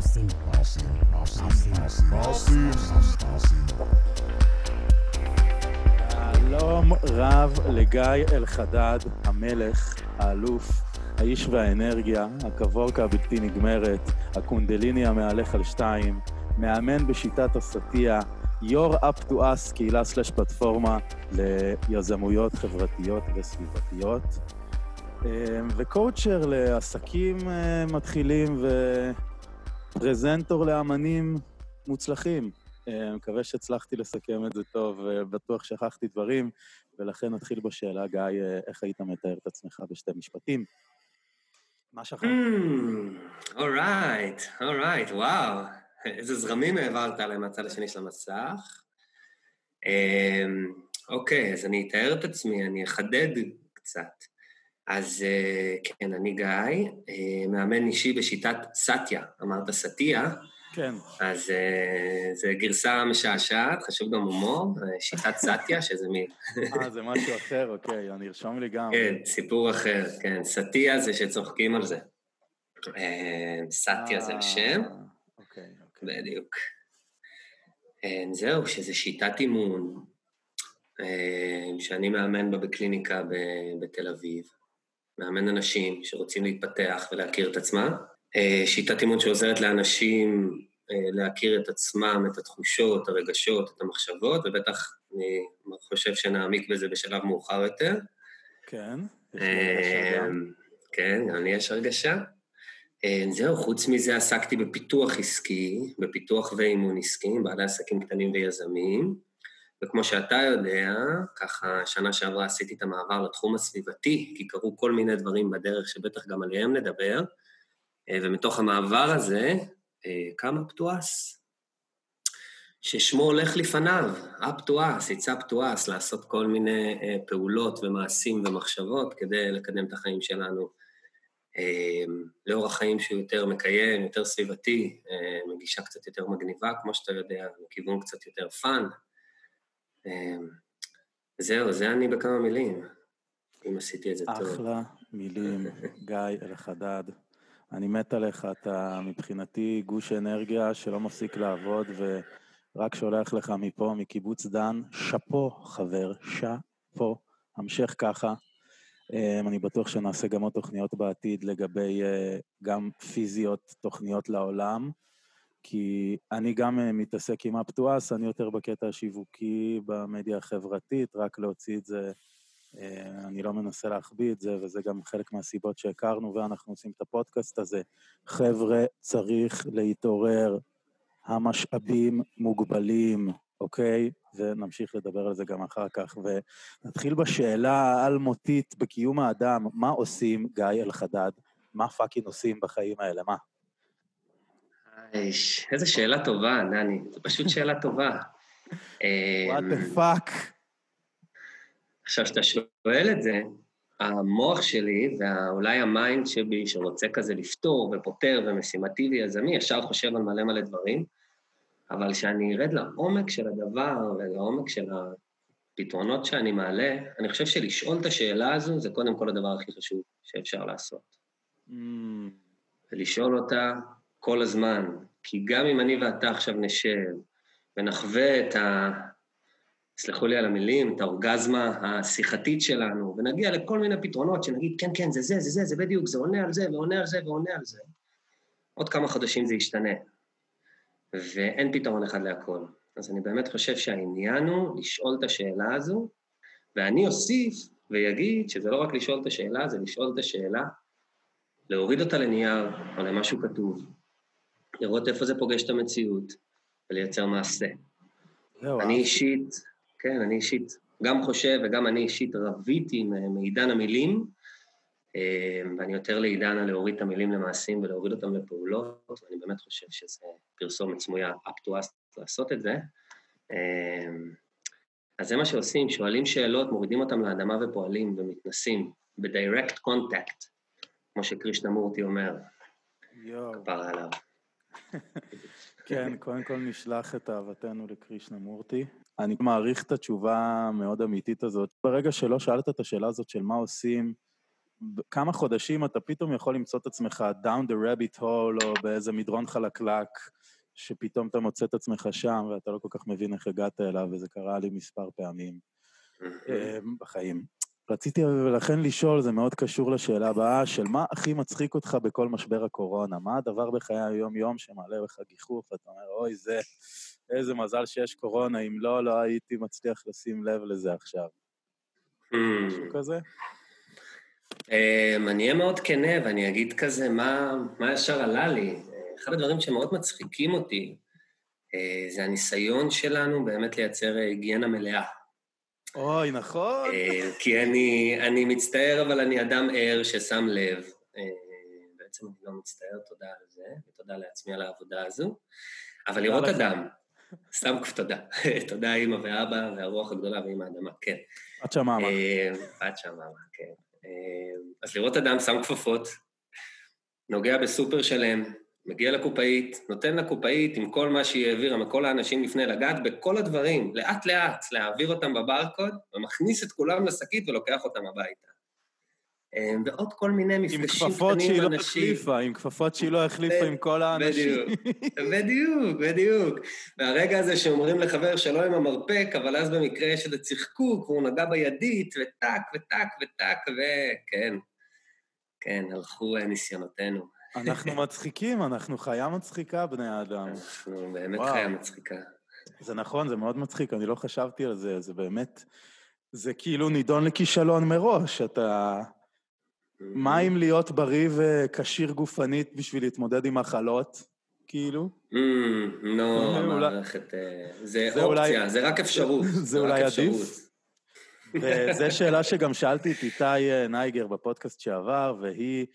שלום רב לגיא אלחדד, המלך, האלוף, האיש והאנרגיה, הקוורקה הבלתי נגמרת, הקונדליני המהלך על שתיים, מאמן בשיטת הסטיה, יו"ר Up to Us, קהילה/פלטפורמה ליזמויות חברתיות וסביבתיות, וקואוצ'ר לעסקים מתחילים ופרזנטור לאמנים מוצלחים. מקווה שהצלחתי לסכם את זה טוב, בטוח שכחתי דברים, ולכן נתחיל בשאלה, גיא, איך היית מתאר את עצמך בשתי משפטים? מה שכחתי? אורייט, וואו. איזה זרמים העברת עליהם הצד השני של המסך. אוקיי, אז אני אתאר את עצמי, אני אחדד קצת. אז כן, אני גיא, מאמן אישי בשיטת סאטיה, אמרת סאטיה. כן. אז זה גרסה משעשעת, חשוב גם הומור, שיטת סאטיה, שזה מי... זה משהו אחר, אוקיי, אני ארשום לי גם. כן, סיפור אחר, כן, סאטיה זה שצוחקים על זה. סאטיה זה השם. אוקיי. בדיוק. זהו, שזה שיטת אימון, שאני מאמן בה בקליניקה בתל אביב. מאמן אנשים שרוצים להתפתח ולהכיר את עצמם. שיטת אימון שעוזרת לאנשים להכיר את עצמם, את התחושות, הרגשות, את המחשבות, ובטח אני חושב שנעמיק בזה בשלב מאוחר יותר. כן. כן, גם לי יש הרגשה. זהו, חוץ מזה עסקתי בפיתוח עסקי, בפיתוח ואימון עסקי, בעלי עסקים קטנים ויזמים, וכמו שאתה יודע, ככה שנה שעברה עשיתי את המעבר לתחום הסביבתי, כי קרו כל מיני דברים בדרך שבטח גם עליהם נדבר, ומתוך המעבר הזה קם Up to Us, ששמו הולך לפניו, Up to Us, it's Up to Us, לעשות כל מיני פעולות ומעשים ומחשבות, כדי לקדם את החיים שלנו, לאורח חיים שהוא יותר מקיים, יותר סביבתי, מגישה קצת יותר מגניבה, כמו שאתה יודע, מכיוון קצת יותר פאן. זהו, זה אני בכמה מילים, אם עשיתי את זה טוב. אחלה מילים, גיא אלחדד. אני מת עליך, אתה מבחינתי גוש אנרגיה שלא מפסיק לעבוד, ורק שולח לך מפה, מקיבוץ דן, שפו חבר, שפו, המשך ככה. אני בטוח שנעשה גם עוד תוכניות בעתיד לגבי גם פיזיות, תוכניות לעולם, כי אני גם מתעסק עם Up to Us, אני יותר בקטע השיווקי במדיה החברתית, רק להוציא את זה, אני לא מנסה להחביא את זה, וזה גם חלק מהסיבות שהכרנו, ואנחנו עושים את הפודקאסט הזה. חבר'ה, צריך להתעורר, המשאבים מוגבלים, אוקיי? ונמשיך לדבר על זה גם אחר כך, ונתחיל בשאלה האלמותית בקיום האדם, מה עושים, גיא אלחדד? מה פאקינג עושים בחיים האלה? מה? איזה שאלה טובה, נני. זו פשוט שאלה טובה. What the fuck? עכשיו, שאתה שואל את זה, המוח שלי, ואולי המיינד שבי שרוצה כזה לפתור ופותר ומשימתי ויזמי, ישר חושב על מלא מלא דברים, אבל כשאני ארד לעומק של הדבר ולעומק של הפתרונות שאני מעלה, אני חושב שלשאול את השאלה הזו זה קודם כל הדבר הכי חשוב שאפשר לעשות. ולשאול אותה כל הזמן, כי גם אם אני ואתה עכשיו נשב ונחווה את ה... סלחו לי על המילים, את האורגזמה השיחתית שלנו, ונגיע לכל מיני פתרונות שנגיד, כן, כן, זה זה, זה זה, זה בדיוק, זה עונה על זה, ועונה על זה, ועונה על זה. עוד כמה חודשים זה ישתנה, ואין פתרון אחד להכל. אז אני באמת חושב שהעניין הוא לשאול את השאלה הזו, ואני אוסיף ויגיד שזה לא רק לשאול את השאלה, זה לשאול את השאלה, להוריד אותה לנייר או למשהו כתוב, לראות איפה זה פוגש את המציאות, ולייצר מעשה. אני אישית... כן, אני אישית גם חושב, וגם אני אישית רביתי מעידן המילים, ואני יותר לעידן על להוריד את המילים למעשים ולהוריד אותם לפעולות, ואני באמת חושב שזה פרסומת סמויה Up to Us לעשות את זה. אז זה מה שעושים, שואלים שאלות, מורידים אותם לאדמה ופועלים ומתנסים, ב-direct contact, כמו שקרישנה מורטי אומר, כפרה עליו. כן, קודם כל נשלח את אהבתנו לקרישנה מורטי. אני מעריך את התשובה המאוד אמיתית הזאת. ברגע שלא שאלת את השאלה הזאת של מה עושים, כמה חודשים אתה פתאום יכול למצוא את עצמך down the rabbit hole, או באיזה מדרון חלקלק, שפתאום אתה מוצא את עצמך שם, ואתה לא כל כך מבין איך הגעת אליו, וזה קרה לי מספר פעמים בחיים. רציתי לכן לשאול, זה מאוד קשור לשאלה הבאה, של מה הכי מצחיק אותך בכל משבר הקורונה? מה הדבר בחיי היום-יום שמעלה בך גיחוך? אתה אומר, אוי, זה, איזה מזל שיש קורונה, אם לא, לא הייתי מצליח לשים לב לזה עכשיו. משהו כזה? אני אהיה מאוד כנה, ואני אגיד כזה, מה ישר עלה לי? אחד הדברים שמאוד מצחיקים אותי, זה הניסיון שלנו באמת לייצר היגיינה מלאה. אוי, נכון. כי אני מצטער, אבל אני אדם ער ששם לב. בעצם אני לא מצטער, תודה על זה, ותודה לעצמי על העבודה הזו. אבל לראות אדם, סתם תודה. תודה אמא ואבא, והרוח הגדולה ואמא האדמה, כן. עד שמה אמא. עד שמה אמא, כן. אז לראות אדם שם כפפות, נוגע בסופר שלם, מגיע לקופאית, נותן לקופאית עם כל מה שהיא העבירה, מכל האנשים לפני, לגעת בכל הדברים, לאט לאט, להעביר אותם בברקוד, ומכניס את כולם לשקית ולוקח אותם הביתה. ועוד כל מיני מפגשים קטנים עם אנשים. עם כפפות שהיא לא החליפה עם כל האנשים. בדיוק. והרגע הזה שאומרים לחבר שלא עם המרפק, אבל אז במקרה יש את הצחקוק, והוא נגע בידית, וטק, וכן, כן, הלכו ניסיונותינו. אנחנו מצחיקים, אנחנו חיה מצחיקה, בני האדם. אנחנו באמת חיה מצחיקה. זה נכון, זה מאוד מצחיק, אני לא חשבתי על זה, זה באמת, זה כאילו נידון לכישלון מראש, אתה... מה אם להיות בריא וקשיר גופנית בשביל להתמודד עם מחלות, כאילו? נו, המערכת... זה אופציה, זה רק אפשרות. זה אולי עדיף. וזו שאלה שגם שאלתי את איתי נייגר בפודקאסט שעבר, והיא...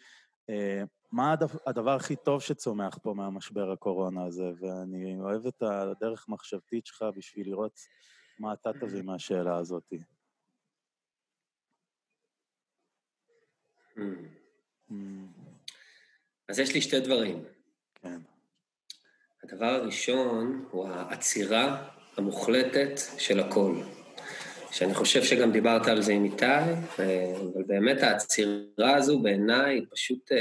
מה הדבר הכי טוב שצומח פה מהמשבר הקורונה הזה, ואני אוהב את הדרך מחשבתית שלך בשביל לראות מה אתה תביא מהשאלה הזאת. אז יש לי שתי דברים. כן. הדבר הראשון הוא העצירה המוחלטת של הכל. שאני חושב שגם דיברת על זה עם איתי, אבל באמת העצירה הזו בעיניי היא פשוט...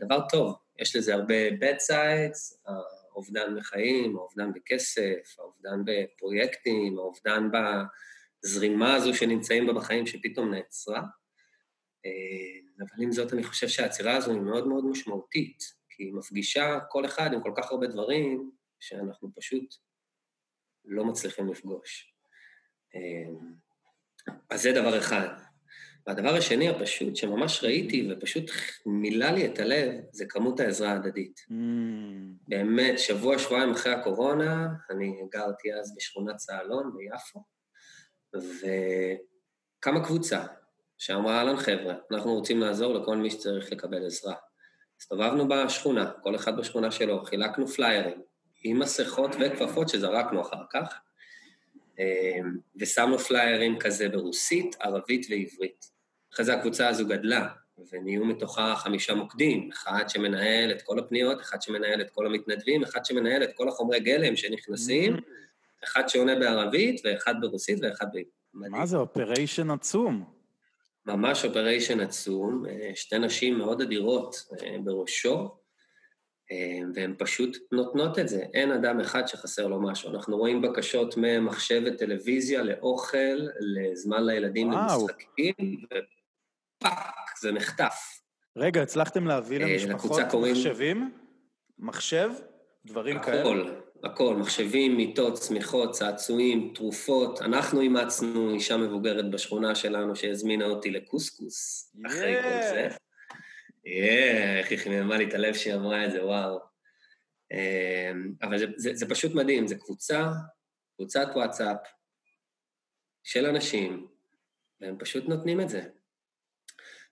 דבר טוב, יש לזה הרבה bad sides, האובדן בחיים, האובדן בכסף, האובדן בפרויקטים, האובדן בזרימה הזו שנמצאים בה בחיים שפתאום נעצרה, אבל עם זאת אני חושב שהעצירה הזו היא מאוד מאוד משמעותית, כי היא מפגישה כל אחד עם כל כך הרבה דברים שאנחנו פשוט לא מצליחים לפגוש. אז זה דבר אחד. והדבר השני הפשוט, שממש ראיתי, ופשוט מילא לי את הלב, זה כמות העזרה ההדדית. באמת, שבוע, שבועיים אחרי הקורונה, אני גרתי אז בשכונת צהלון, ביפו, וכמה קבוצה שאמרה לנו, חבר'ה, אנחנו רוצים לעזור לכל מי שצריך לקבל עזרה. הסתובבנו בשכונה, כל אחד בשכונה שלו, חילקנו פליירים, עם מסכות וכפפות שזרקנו אחר כך, ושמנו פליירים כזה ברוסית, ערבית ועברית. אחרי זה הקבוצה הזו גדלה, ונהיו מתוכה 5 מוקדים, אחד שמנהל את כל הפניות, אחד שמנהל את כל המתנדבים, אחד שמנהל את כל החומרי גלם שנכנסים, אחד שעונה בערבית, ואחד ברוסית, ואחד בעברית. מה זה, אופריישן עצום? ממש אופריישן עצום, שתי נשים מאוד אדירות בראשו, והן פשוט נותנות את זה. אין אדם אחד שחסר לו משהו. אנחנו רואים בקשות ממחשב וטלוויזיה לאוכל, לזמן לילדים במשחקים, ופאק, זה נחטף. רגע, הצלחתם להביא למשפחות מחשבים? מחשב? דברים כאלה? הכל. מחשבים, מיטות, צמיחות, צעצועים, תרופות. אנחנו אימצנו אישה מבוגרת בשכונה שלנו שהזמינה אותי לקוסקוס. אחרי כל זה. איך היא חממה לי את הלב שהיא אמרה את זה, וואו. אבל זה פשוט מדהים, זה קבוצת וואטסאפ של אנשים, והם פשוט נותנים את זה.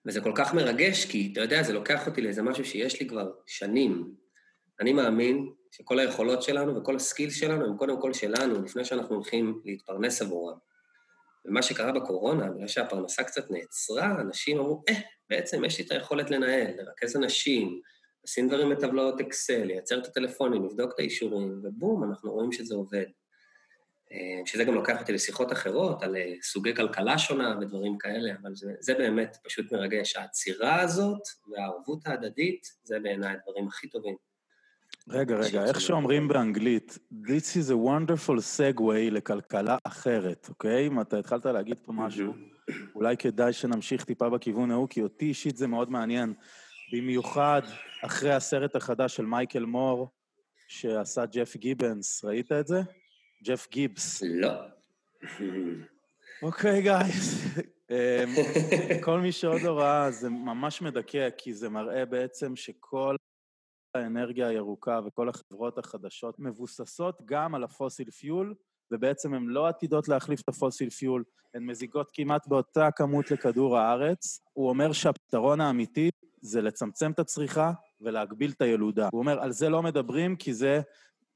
וזה כל כך מרגש, כי אתה יודע, זה לוקח אותי לאיזה משהו שיש לי כבר שנים. אני מאמין שכל היכולות שלנו וכל הסקיל שלנו הם קודם כל שלנו, לפני שאנחנו הולכים להתפרנס עבורם. ומה שקרה בקורונה, בגלל שהפרנסה קצת נעצרה, אנשים אמרו, בעצם יש לי את היכולת לנהל, לרכז אנשים, לשים דברים בטבלאות אקסל, לייצר את הטלפונים, לבדוק את האישורים, ובום, אנחנו רואים שזה עובד. שזה גם לוקח אותי לשיחות אחרות, על סוגי כלכלה שונה ודברים כאלה, אבל זה באמת פשוט מרגש. העצירה הזאת והערבות ההדדית, זה בעיניי הדברים הכי טובים. רגע, איך שאומרים באנגלית, this is a wonderful segue לכלכלה אחרת, אוקיי? אם אתה התחלת להגיד פה משהו, אולי כדאי שנמשיך טיפה בכיוון ההוא, כי אותי אישית זה מאוד מעניין, במיוחד אחרי הסרט החדש של מייקל מור, שעשה ג'ף גיבנס, ראית את זה? ג'ף גיבס. לא. אוקיי, גייס. כל מי שעוד לא ראה, זה ממש מדכא, כי זה מראה בעצם שכל האנרגיה הירוקה וכל החברות החדשות מבוססות גם על הפוסיל פיול, ובעצם הן לא עתידות להחליף את הפוסיל פיול, הן מזיגות כמעט באותה כמות לכדור הארץ. הוא אומר שהפתרון האמיתי זה לצמצם את הצריכה ולהגביל את הילודה. הוא אומר, על זה לא מדברים, כי זה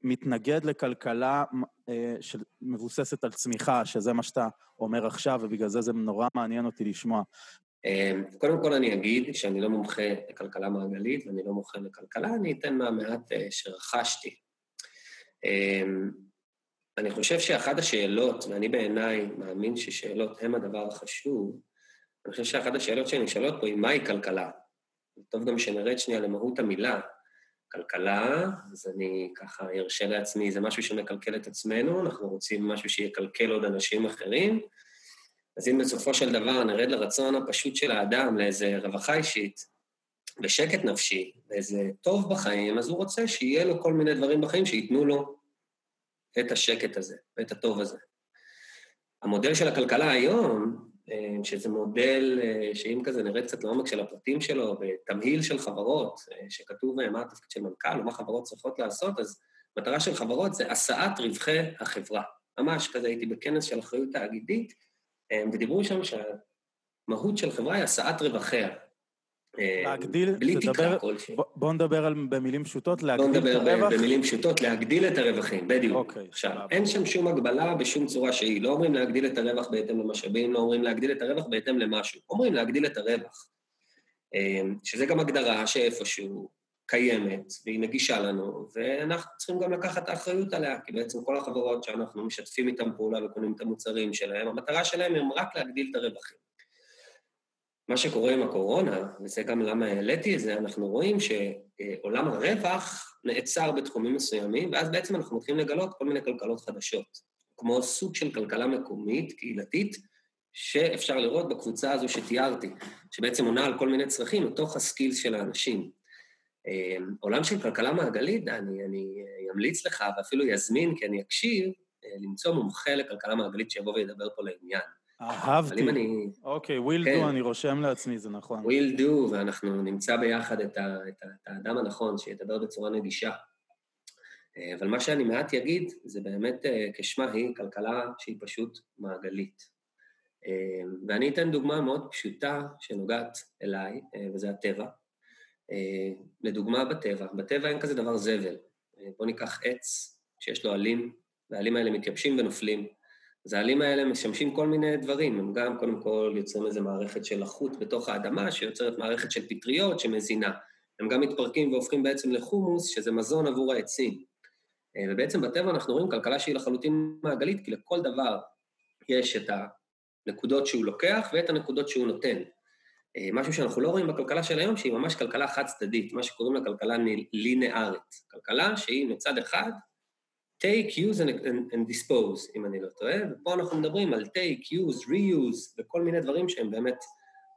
מתנגד לכלכלה שמבוססת על צמיחה, שזה מה שאתה אומר עכשיו, ובגלל זה נורא מעניין אותי לשמוע. קודם כל אני אגיד שאני לא מומחה לכלכלה מעגלית, ואני לא מומחה לכלכלה, אני אתן מהמעט שרכשתי. אני חושב שאחת השאלות, ואני בעיניי מאמין ששאלות הן הדבר החשוב, אני חושב שאחת השאלות שנשאלות פה היא מהי כלכלה. טוב גם שנרד שנייה למהות המילה. כלכלה, אז אני ככה הרשה לעצמי, זה משהו שמקלקל את עצמנו, אנחנו רוצים משהו שיקלקל עוד אנשים אחרים, אז אם בסופו של דבר נרד לרצון הפשוט של האדם, לאיזה רווחה אישית, בשקט נפשי, לאיזה טוב בחיים, אז הוא רוצה שיהיה לו כל מיני דברים בחיים שיתנו לו את השקט הזה, ואת הטוב הזה. המודל של הכלכלה היום, שזה מודל שאם כזה נראה קצת לעומק של הפרטים שלו, בתמהיל של חברות, שכתוב מה התפקיד של מנכ"ל, ומה חברות צריכות לעשות, אז מטרה של חברות זה השאת רווחי החברה. ממש כזה הייתי בכנס של אחריות תאגידית, ודיברו שם שהמהות של חברה היא השאת רווחיה. להגדיל, בלי תקרה כלשהי. בוא נדבר במילים פשוטות, להגדיל את הרווחים, בדיוק. עכשיו, אין שם שום הגבלה בשום צורה שהיא, לא אומרים להגדיל את הרווח בהתאם למשאבים, לא אומרים להגדיל את הרווח בהתאם למשהו, אומרים להגדיל את הרווח, שזה גם הגדרה שאיפשהו קיימת, והיא נגישה לנו, ואנחנו צריכים גם לקחת את האחריות עליה, כי בעצם כל החברות שאנחנו משתפים איתן פעולה וקונים את המוצרים שלהם, המטרה שלהם הם רק להגדיל את הרווחים. מה שקורה עם הקורונה, וזה גם למה העליתי את זה, אנחנו רואים שעולם הרווח נעצר בתחומים מסוימים, ואז בעצם אנחנו מתחילים לגלות כל מיני כלכלות חדשות, כמו סוג של כלכלה מקומית, קהילתית, שאפשר לראות בקבוצה הזו שתיארתי, שבעצם עונה על כל מיני צרכים, לתוך הסקילס של האנשים. עולם של כלכלה מעגלית, אני אמליץ לך, ואפילו יזמין, כי אני אקשיב, למצוא מומחה לכלכלה מעגלית שיבוא וידבר פה לעניין. אהבתי. אוקיי, will do, אני רושם לעצמי, זה נכון. will do, ואנחנו נמצא ביחד את האדם הנכון, שידבר בצורה נגישה. אבל מה שאני מעט יגיד, זה באמת כשמה היא כלכלה שהיא פשוט מעגלית. ואני אתן דוגמה מאוד פשוטה שנוגעת אליי, וזה הטבע. לדוגמה בטבע. בטבע אין כזה דבר זבל. בוא ניקח עץ שיש לו עלים, והעלים האלה מתייבשים ונופלים. אז העלים האלה משמשים כל מיני דברים, הם גם קודם כל יוצרים איזו מערכת של לחות בתוך האדמה, שיוצרת מערכת של פטריות שמזינה. הם גם מתפרקים והופכים בעצם לחומוס, שזה מזון עבור העצים. ובעצם בטבע אנחנו רואים כלכלה שהיא לחלוטין מעגלית, כי לכל דבר יש את הנקודות שהוא לוקח ואת הנקודות שהוא נותן. משהו שאנחנו לא רואים בכלכלה של היום, שהיא ממש כלכלה חד-צדדית, מה שקוראים לה כלכלה ליניארית. כלכלה שהיא מצד אחד, take, use and dispose, אם אני לא טועה, ופה אנחנו מדברים על take, use, reuse, וכל מיני דברים שהם באמת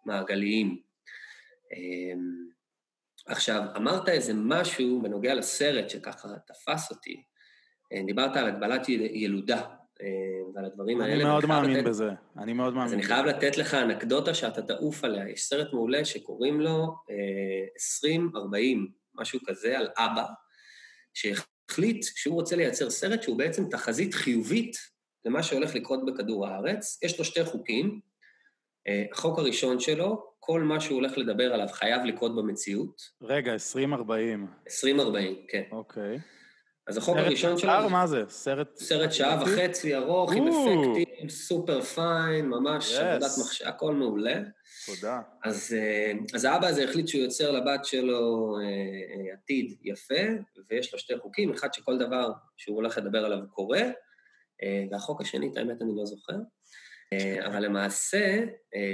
מעגליים. עכשיו, אמרת איזה משהו בנוגע לסרט שככה תפס אותי, דיברת על הגבלת ילודה, ועל הדברים האלה. אני מאוד מאמין בזה, אני מאוד מאמין. אז אני חייב לתת לך אנקדוטה שאתה תעוף עליה, יש סרט מעולה שקוראים לו 2040, משהו כזה, על אבא, החליט שהוא רוצה לייצר סרט שהוא בעצם תחזית חיובית למה שהולך לקרות בכדור הארץ. יש לו שתי חוקים. החוק הראשון שלו, כל מה שהוא הולך לדבר עליו חייב לקרות במציאות. רגע, 2040. 2040, כן. אוקיי. אז החוק הראשון שלו... מה זה? סרט שעה וחצי ארוך, עם אפקטים, סופר פיין, ממש עבודת מחשב, הכל מעולה. תודה. אז האבא הזה החליט שהוא יוצר לבת שלו עתיד יפה, ויש לו שתי חוקים, אחד שכל דבר שהוא הולך לדבר עליו קורה, והחוק השני, את האמת אני לא זוכר, אבל למעשה,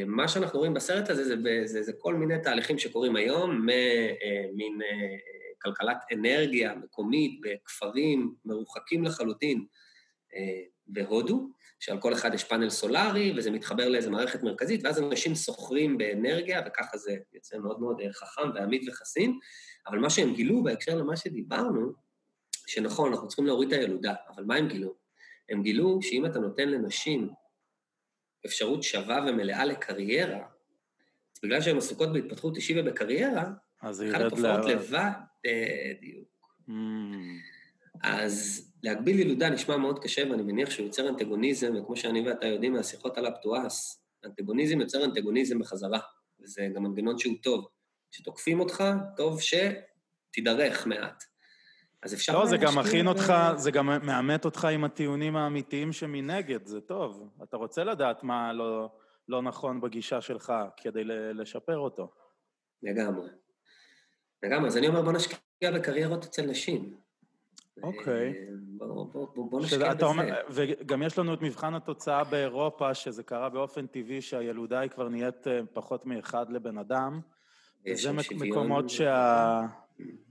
מה שאנחנו רואים בסרט הזה, זה כל מיני תהליכים שקורים היום, מין כלכלת אנרגיה מקומית, בכפרים מרוחקים לחלוטין בהודו, שעל כל אחד יש פאנל סולרי, וזה מתחבר לאיזו מערכת מרכזית, ואז אנשים סוחרים באנרגיה, וככה זה יוצא מאוד מאוד חכם ועמיד וחסין, אבל מה שהם גילו בהקשר למה שדיברנו, שנכון, אנחנו צריכים להוריד את הילודה, אבל מה הם גילו? הם גילו שאם אתה נותן לנשים אפשרות שווה ומלאה לקריירה, בגלל שהן עסוקות בהתפתחות אישי ובקריירה, אחת התופעות לבד, דיוק. אז להגביל ילודה נשמע מאוד קשה, ואני מניח שהוא יוצר אנטגוניזם, וכמו שאני ואתה יודעים מהשיחות על Up to Us, אנטגוניזם יוצר אנטגוניזם בחזרה, וזה גם מנגנון שהוא טוב. כשתוקפים אותך, טוב שתדרך מעט. אז אפשר... לא, זה גם מכין אותך, זה גם מאמת אותך עם הטיעונים האמיתיים שמנגד, זה טוב. אתה רוצה לדעת מה לא נכון בגישה שלך, כדי לשפר אותו. לגמרי. לגמרי, אז אני אומר, בוא נשקיע בקריירות אצל נשים. אוקיי. בוא נשקיע בזה. וגם יש לנו את מבחן התוצאה באירופה, שזה קרה באופן טבעי, שהילודה היא כבר נהיית פחות מאחד לבן אדם. וזה מקומות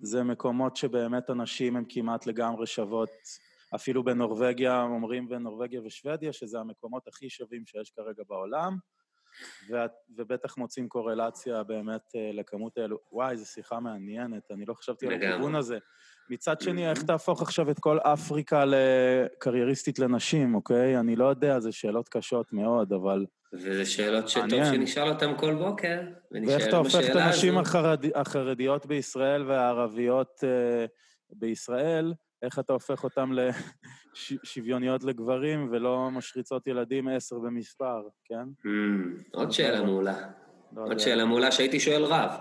זה מקומות שבאמת אנשים הם כמעט לגמרי שוות, אפילו בנורווגיה, אומרים בנורווגיה ושוודיה, שזה המקומות הכי שווים שיש כרגע בעולם, ובטח מוצאים קורלציה באמת לכמות האלו. וואי, זו שיחה מעניינת, אני לא חשבתי על הכיוון הזה. מצד שני, איך תהפוך עכשיו את כל אפריקה לקרייריסטית לנשים, אוקיי? אני לא יודע, זה שאלות קשות מאוד, אבל... וזה שאלות שטוב שנשאל אותם כל בוקר, ואיך אתה הופך את הנשים החרדיות בישראל והערביות בישראל, איך אתה הופך אותם לשוויוניות לגברים ולא משריצות ילדים 10 במספר, כן? עוד שאלה מעולה. עוד שאלה מעולה שהייתי שואל רב.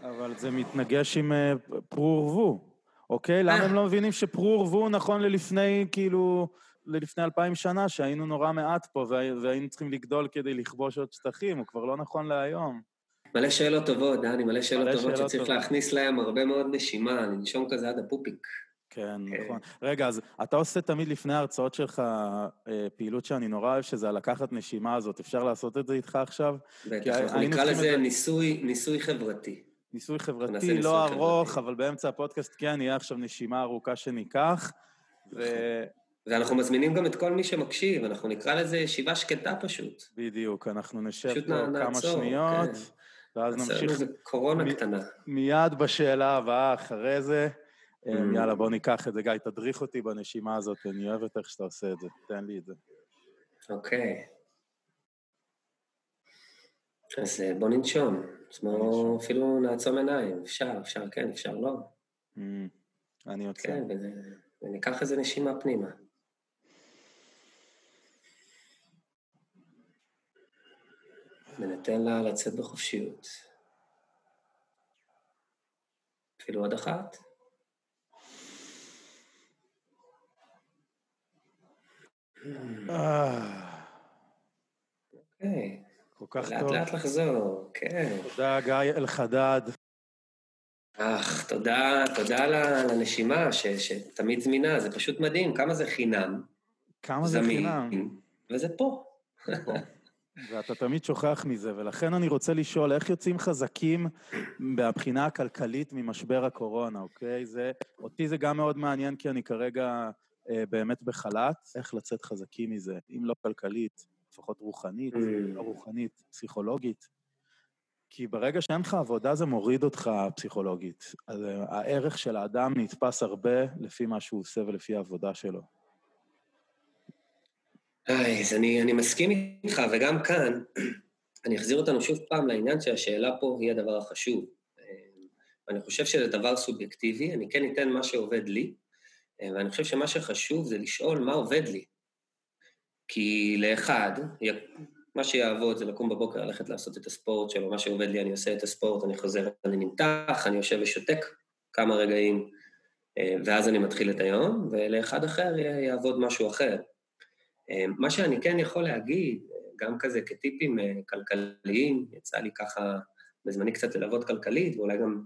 אבל זה מתנגש עם פרו-רבו, אוקיי? למה הם לא מבינים שפרו-רבו נכון ללפני, כאילו... לפני 2000 שנה, שהיינו נורא מעט פה, והיינו צריכים לגדול כדי לכבוש עוד שטחים, הוא כבר לא נכון להיום. מלא שאלות טובות, דני, מלא שאלות טובות שצריך להכניס להם הרבה מאוד נשימה, לנשום כזה עד הפופיק. כן, נכון. רגע, אז אתה עושה תמיד לפני ההרצאות שלך פעילות שאני נורא אוהב, שזה לקחת נשימה הזאת, אפשר לעשות את זה איתך עכשיו? בטח, אנחנו נקרא לזה ניסוי חברתי. ניסוי חברתי, לא ארוך, אבל באמצע הפודקאסט כן, יהיה עכשיו נשימה ארוכה שניקח, ואנחנו מזמינים גם את כל מי שמקשיב, אנחנו נקרא לזה ישיבה שקטה פשוט. בדיוק, אנחנו נשב פה כמה שניות, ואז נמשיך קורונה קטנה. מיד בשאלה הבאה אחרי זה, יאללה בוא ניקח את זה, גיא, תדריך אותי בנשימה הזאת, אני אוהב איך שאתה עושה את זה, תן לי את זה. אוקיי. אז בוא ננשום, אפילו נעצום עיניים, אפשר כן, אפשר לא. אני עוצר. כן, וניקח איזה נשימה פנימה. ונתן לה לצאת בחופשיות. אפילו עוד אחת. אוקיי. כל כך טוב. לאט לאט לחזור, כן. תודה, גיא אלחדד. אך, תודה על הנשימה שתמיד זמינה, זה פשוט מדהים, כמה זה חינם. כמה זה חינם. וזה פה. ואתה תמיד שוכח מזה, ולכן אני רוצה לשאול, איך יוצאים חזקים מהבחינה הכלכלית ממשבר הקורונה, אוקיי? אותי זה גם מאוד מעניין, כי אני כרגע באמת בחל"ת, איך לצאת חזקים מזה, אם לא כלכלית, לפחות רוחנית, לא רוחנית, פסיכולוגית. כי ברגע שאין לך עבודה, זה מוריד אותך פסיכולוגית. אז הערך של האדם נתפס הרבה לפי מה שהוא עושה ולפי העבודה שלו. אז אני מסכים איתך, וגם כאן, אני אחזיר אותנו שוב פעם לעניין שהשאלה פה היא הדבר החשוב. ואני חושב שזה דבר סובייקטיבי, אני כן אתן מה שעובד לי, ואני חושב שמה שחשוב זה לשאול מה עובד לי. כי לאחד... מה שיעבוד זה לקום בבוקר, ללכת לעשות את הספורט שלו, מה שעובד לי, אני עושה את הספורט, אני חוזר, אני נמתח, אני יושב ושותק כמה רגעים, ואז אני מתחיל את היום, ולאחד אחר יעבוד משהו אחר. מה שאני כן יכול להגיד, גם כזה כטיפים כלכליים, יצא לי ככה בזמני קצת ללוות כלכלית, ואולי גם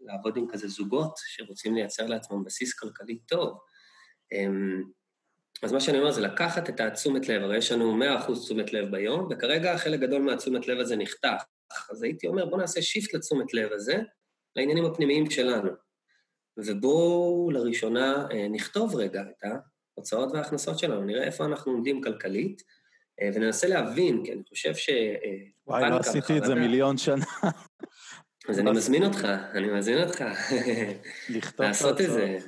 לעבוד עם כזה זוגות שרוצים לייצר לעצמם בסיס כלכלי טוב, אז מה שאני אומר זה לקחת את התשומת לב, הרי יש לנו 100% תשומת לב ביום, וכרגע חלק גדול מהתשומת לב הזה נחתך. אז הייתי אומר, בוא נעשה שיפט לתשומת לב הזה, לעניינים הפנימיים שלנו. ובואו לראשונה נכתוב רגע את ההוצאות וההכנסות שלנו, נראה איפה אנחנו עומדים כלכלית, וננסה להבין, כי אני חושב ש... וואי, לא עשיתי את זה מיליון שנה. אז אני מזמין אותך, לעשות את זה.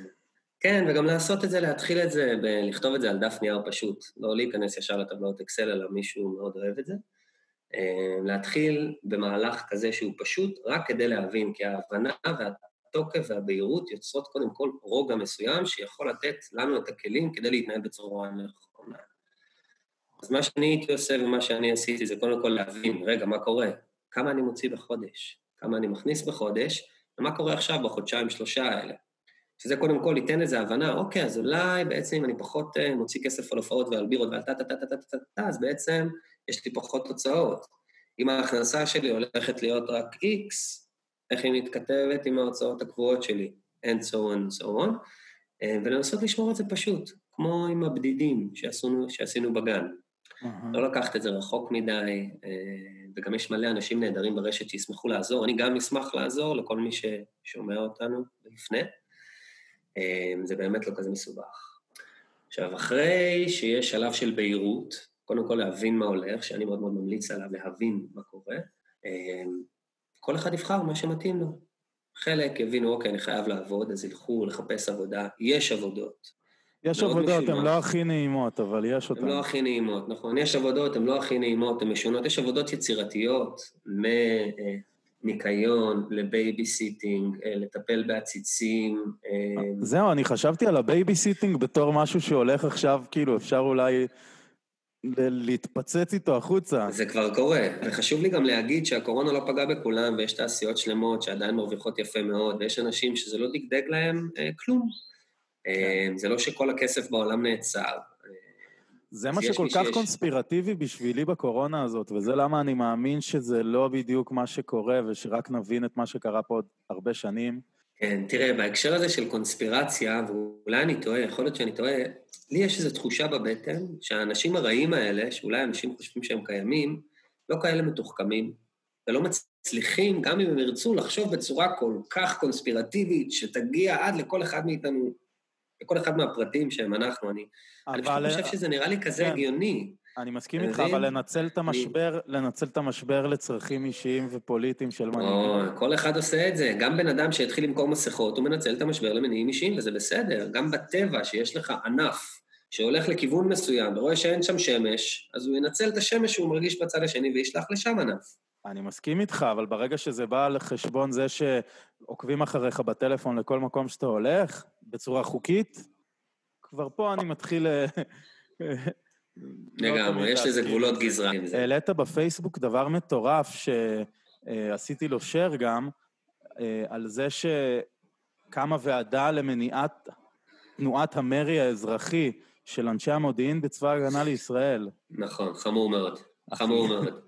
כן, וגם לעשות את זה, להתחיל את זה, לכתוב את זה על דף נייר פשוט, לא להיכנס ישר לטבלאות אקסל, אלא מישהו מאוד אוהב את זה. להתחיל במהלך כזה שהוא פשוט, רק כדי להבין, כי ההבנה והתוקף והבהירות יוצרות קודם כל רוגע מסוים, שיכול לתת לנו את הכלים כדי להתנהל בצורה נכונה. אז מה שאני הייתי עושה ומה שאני עשיתי, זה קודם כל להבין, רגע, מה קורה? כמה אני מוציא בחודש? כמה אני מכניס בחודש? ומה קורה עכשיו בחודשיים, שלושה האלה? שזה קודם כל ייתן איזו הבנה, אוקיי, אז אולי בעצם אם אני פחות מוציא כסף על הופעות ועל בירות ועל טה-טה-טה-טה-טה-טה, אז בעצם יש לי פחות תוצאות. אם ההכנסה שלי הולכת להיות רק X, איך היא מתכתבת עם ההוצאות הקבועות שלי, and so on and so on, ולנסות לשמור את זה פשוט, כמו עם הבדידים שעשינו בגן. לא לקחת את זה רחוק מדי, וגם יש מלא אנשים נהדרים ברשת שישמחו לעזור, אני גם אשמח לעזור לכל מי ששומע אותנו לפני. זה באמת לא כזה מסובך. עכשיו, אחרי שיש שלב של בהירות, קודם כל להבין מה הולך, שאני מאוד מאוד ממליץ עליו להבין מה קורה, כל אחד יבחר מה שמתאים לו. חלק יבינו, אוקיי, אני חייב לעבוד, אז ילכו לחפש עבודה, יש עבודות. יש עבודות, הן לא הכי נעימות, אבל יש אותן. הן לא הכי נעימות, נכון, יש עבודות, הן לא הכי נעימות, הן משונות, יש עבודות יצירתיות, ניקיון, לבייביסיטינג, לטפל בעציצים. זהו, אני חשבתי על הבייביסיטינג בתור משהו שהולך עכשיו, כאילו אפשר אולי להתפצץ איתו החוצה. זה כבר קורה, וחשוב לי גם להגיד שהקורונה לא פגעה בכולם, ויש תעשיות שלמות שעדיין מרוויחות יפה מאוד, ויש אנשים שזה לא דגדג להם כלום. זה לא שכל הכסף בעולם נעצר. זה מה שכל כך קונספירטיבי בשבילי בקורונה הזאת, וזה למה אני מאמין שזה לא בדיוק מה שקורה, ושרק נבין את מה שקרה פה עוד הרבה שנים. כן, תראה, בהקשר הזה של קונספירציה, ואולי אני טועה, יכול להיות שאני טועה, לי יש איזו תחושה בבטן, שהאנשים הרעים האלה, שאולי אנשים חושבים שהם קיימים, לא כאלה מתוחכמים, ולא מצליחים, גם אם הם ירצו, לחשוב בצורה כל כך קונספירטיבית, שתגיע עד לכל אחד מאיתנו, לכל אחד מהפרטים שהם אנחנו, אני פשוט חושב שזה נראה לי כזה הגיוני. אני מסכים איתך, אבל לנצל את המשבר לצרכים אישיים ופוליטיים של מנהיגים. כל אחד עושה את זה, גם בן אדם שהתחיל למכור מסכות, הוא מנצל את המשבר למניעים אישיים, וזה בסדר. גם בטבע שיש לך ענף שהולך לכיוון מסוים, ורואה שאין שם שמש, אז הוא ינצל את השמש שהוא מרגיש בצד השני, וישלח לשם ענף. אני מסכים איתך, אבל ברגע שזה בא לחשבון זה שעוקבים אחריך בטלפון לכל מקום שאתה הולך, בצורה חוקית, כבר פה אני מתחיל... לגמרי, יש לזה גבולות גזרה. העלית בפייסבוק דבר מטורף שעשיתי לו שר גם, על זה שקמה ועדה למניעת תנועת המרי האזרחי של אנשי המודיעין בצבא ההגנה לישראל. נכון, חמור מאוד, חמור מאוד.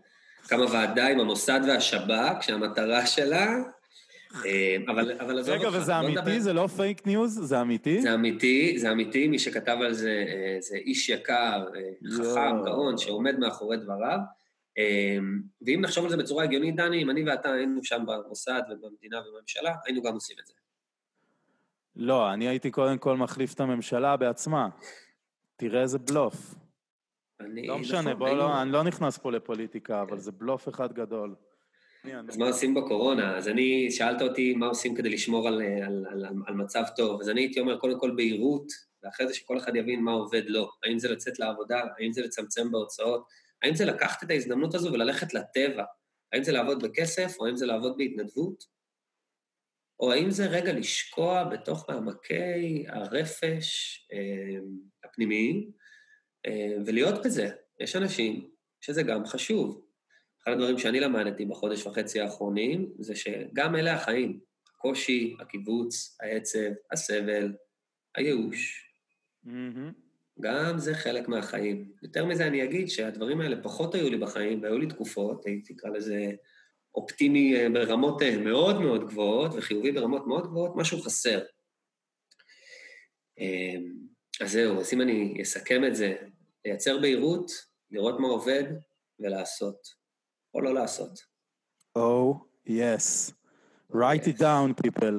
כמה ועדה עם המוסד והשב"כ, שהמטרה שלה, אבל עזוב אותך. רגע, וזה אמיתי? זה לא פייק ניוז? זה אמיתי? זה אמיתי, זה אמיתי. מי שכתב על זה, זה איש יקר, חכם, גאון, שעומד מאחורי דבריו. ואם נחשוב על זה בצורה הגיונית, דני, אם אני ואתה היינו שם במוסד ובמדינה ובממשלה, היינו גם עושים את זה. לא, אני הייתי קודם כל מחליף את הממשלה בעצמה. תראה איזה בלוף. לא משנה, בואו, אני לא נכנס פה לפוליטיקה, אבל זה בלוף אחד גדול. אז מה עושים בקורונה? אז אני, שאלת אותי מה עושים כדי לשמור על מצב טוב, אז אני הייתי אומר קודם כל בהירות, ואחרי זה שכל אחד יבין מה עובד לו, האם זה לצאת לעבודה, האם זה לצמצם בהוצאות, האם זה לקחת את ההזדמנות הזו וללכת לטבע, האם זה לעבוד בכסף, או האם זה לעבוד בהתנדבות, או האם זה רגע לשקוע בתוך מעמקי הרפש הפנימיים, ולהיות בזה, יש אנשים שזה גם חשוב. אחד הדברים שאני למדתי בחודש וחצי האחרונים, זה שגם אלה החיים, הקושי, הקיבוץ, העצב, הסבל, הייאוש, גם זה חלק מהחיים. יותר מזה אני אגיד שהדברים האלה פחות היו לי בחיים, והיו לי תקופות, הייתי קרא לזה אופטימי ברמות מאוד מאוד גבוהות, וחיובי ברמות מאוד גבוהות, משהו חסר. אז זהו, אז אם אני אסכם את זה, לייצר בהירות, לראות מה עובד ולעשות, או לא לעשות. Oh, yes. Write it down, people.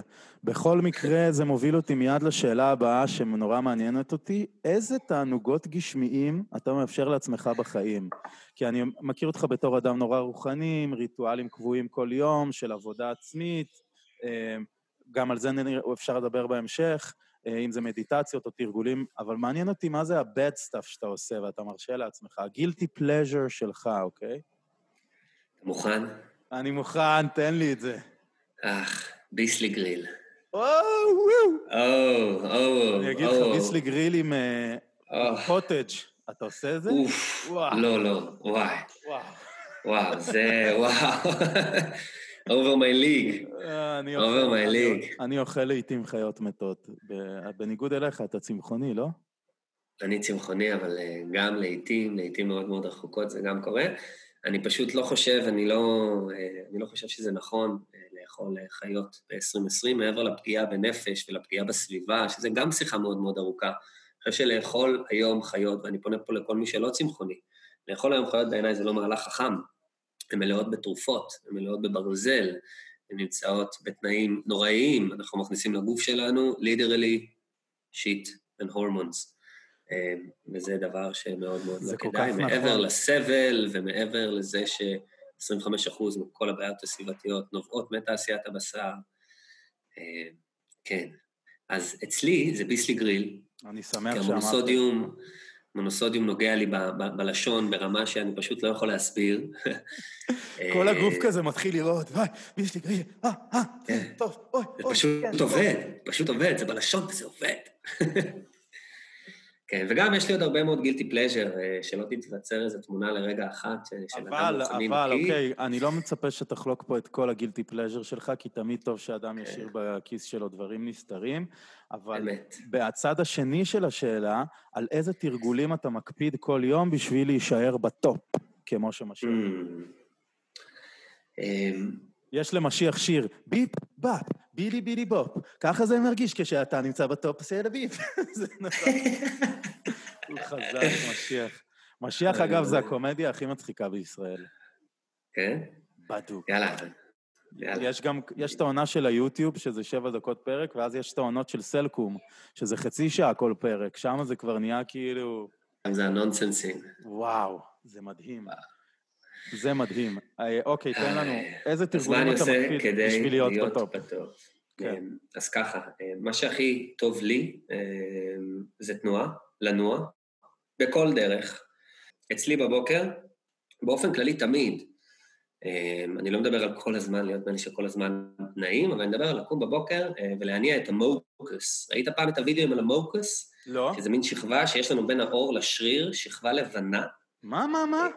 בכל מקרה, זה מוביל אותי מיד לשאלה הבאה שנורא מעניינת אותי. איזה תענוגות גשמיים אתה מאפשר לעצמך בחיים? כי אני מכיר אותך בתור אדם נורא רוחני, ריטואלים קבועים כל יום, של עבודה עצמית, גם על זה אפשר לדבר בהמשך, אם זה מדיטציות או תרגולים, אבל מעניין אותי מה זה ה-bad stuff שאתה עושה ואתה מרשה לעצמך, ה-guilty pleasure שלך, אוקיי? אתה מוכן? אני מוכן, תן לי את זה. ביסלי גריל. אני אגיד לך, ביסלי גריל עם קוטג'. אתה עושה את זה? לא, וואי. וואו, זה וואו. Over my league. Over my league. אני אוכל לעתים חיות מתות. בניגוד אליך, אתה צמחוני, לא? אני צמחוני, אבל גם לעתים מאוד מאוד רחוקות, זה גם קורה. אני פשוט לא חושב, אני לא חושב שזה נכון לאכול חיות ב-2020, מעבר לפגיעה בנפש ולפגיעה בסביבה, שזה גם שיחה מאוד מאוד ארוכה. אני חושב שלאכול היום חיות, ואני פונה פה לכל מי שלא צמחוני, לאכול היום חיות בעיניי זה לא מהלך חכם. הן מלאות בתרופות, הן מלאות בברזל, הן נמצאות בתנאים נוראיים, אנחנו מכניסים לגוף שלנו, literally, shit and hormones. וזה דבר שמאוד מאוד לא כדאי, מעבר לסבל ומעבר לזה ש-25% מכל הבעיות הסביבתיות נובעות מתעשיית הבשר. כן. אז אצלי זה ביסלי גריל. אני שמח שאמרת. מונוסודיום נוגע לי בלשון, ברמה שאני פשוט לא יכול להסביר. כל הגוף כזה מתחיל לראות, ביסלי גריל, טוב, אוי, אוי. זה פשוט עובד, פשוט עובד, זה בלשון וזה עובד. כן, וגם יש לי עוד הרבה מאוד גילטי פלז'ר, שלא תתבצר איזו תמונה לרגע אחת, של אדם רוחני נקי. אבל, אוקיי, אני לא מצפה שתחלוק פה את כל הגילטי פלז'ר שלך, כי תמיד טוב שאדם ישאיר בכיס שלו דברים נסתרים, אבל בצד השני של השאלה, על איזה תרגולים אתה מקפיד כל יום בשביל להישאר בטופ, כמו שמשיח. יש למשיח שיר, ביפ, בפ, בילי בילי בופ, ככה זה מרגיש כשאתה נמצא בטופ, סייל הביפ. זה נכון. הוא חזק, משיח. משיח, אגב, זה הקומדיה הכי מצחיקה בישראל. כן? בדוק. יאללה. יש גם, יש טעונה של היוטיוב, שזה 7 דקות פרק, ואז יש טעונות של סלקום, שזה חצי שעה כל פרק, שם זה כבר נהיה כאילו... זה הנונסנסים. וואו, זה מדהים. זה מדהים. אוקיי, תן לנו, איזה תרגולים אתה מקפיד בשביל להיות בטופ? כן. אז ככה, מה שהכי טוב לי, זה תנועה, לנוע, בכל דרך. אצלי בבוקר, באופן כללי תמיד, אני לא מדבר על כל הזמן, להיות בני שכל הזמן נעים, אבל אני מדבר על לקום בבוקר ולהניע את המוקוס. ראית פעם את הווידאו על המוקוס? לא. שזה מין שכבה שיש לנו בין האור לשריר, שכבה לבנה. מה?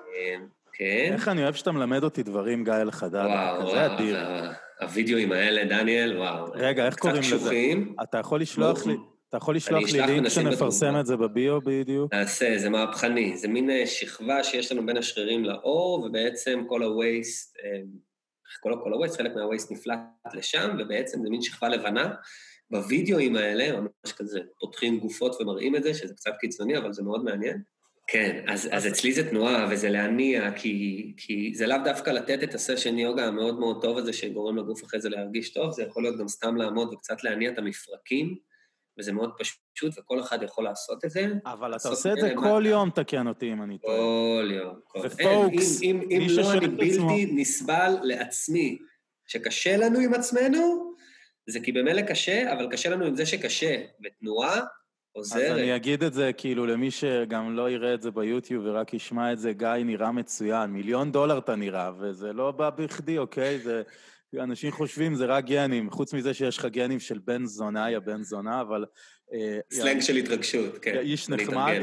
כן. איך אני אוהב שאתה מלמד אותי דברים, גיא אלחדד. וואו, זה אדיר. הווידאוים האלה, דניאל, וואו. רגע, איך קוראים לזה? אתה יכול לשלוח לי... אתה יכול לשלוח לי לינק שנפרסם את זה בביו בדיוק? נעשה, זה מהפכני. זה מין שכבה שיש לנו בין השרירים לאור, ובעצם כל הווייסט, חלק מהווייסט נפלט לשם, ובעצם זה מין שכבה לבנה. בווידאוים האלה, ממש כזה, פותחים גופות ומראים את זה, שזה קצת קיצוני, אבל זה מאוד מעניין. כן, אז אצלי זה תנועה, וזה להניע, כי זה לאו דווקא לתת את הסשן יוגה המאוד מאוד טוב הזה, שגורם לגוף אחרי זה להרגיש טוב, זה יכול להיות גם סתם לעמוד וקצת להניע את המפרקים. וזה מאוד פשוט, וכל אחד יכול לעשות את זה. אבל אתה עושה את זה כל יום, תקן אותי אם אני טועה. כל יום. ופוקס. אם לא אני בלתי נסבל לעצמי, שקשה לנו עם עצמנו, זה כי במילא קשה, אבל קשה לנו עם זה שקשה, ותנועה עוזרת. אז אני אגיד את זה, כאילו, למי שגם לא יראה את זה ביוטיוב, ורק ישמע את זה, גיא נראה מצוין, $1,000,000 אתה נראה, וזה לא בא בכדי, אוקיי? זה... אנשים חושבים, זה רק גנים, חוץ מזה שיש לך גנים של בן זונה, יא בן זונה, אבל... סלנג של התרגשות, כן. איש נחמד.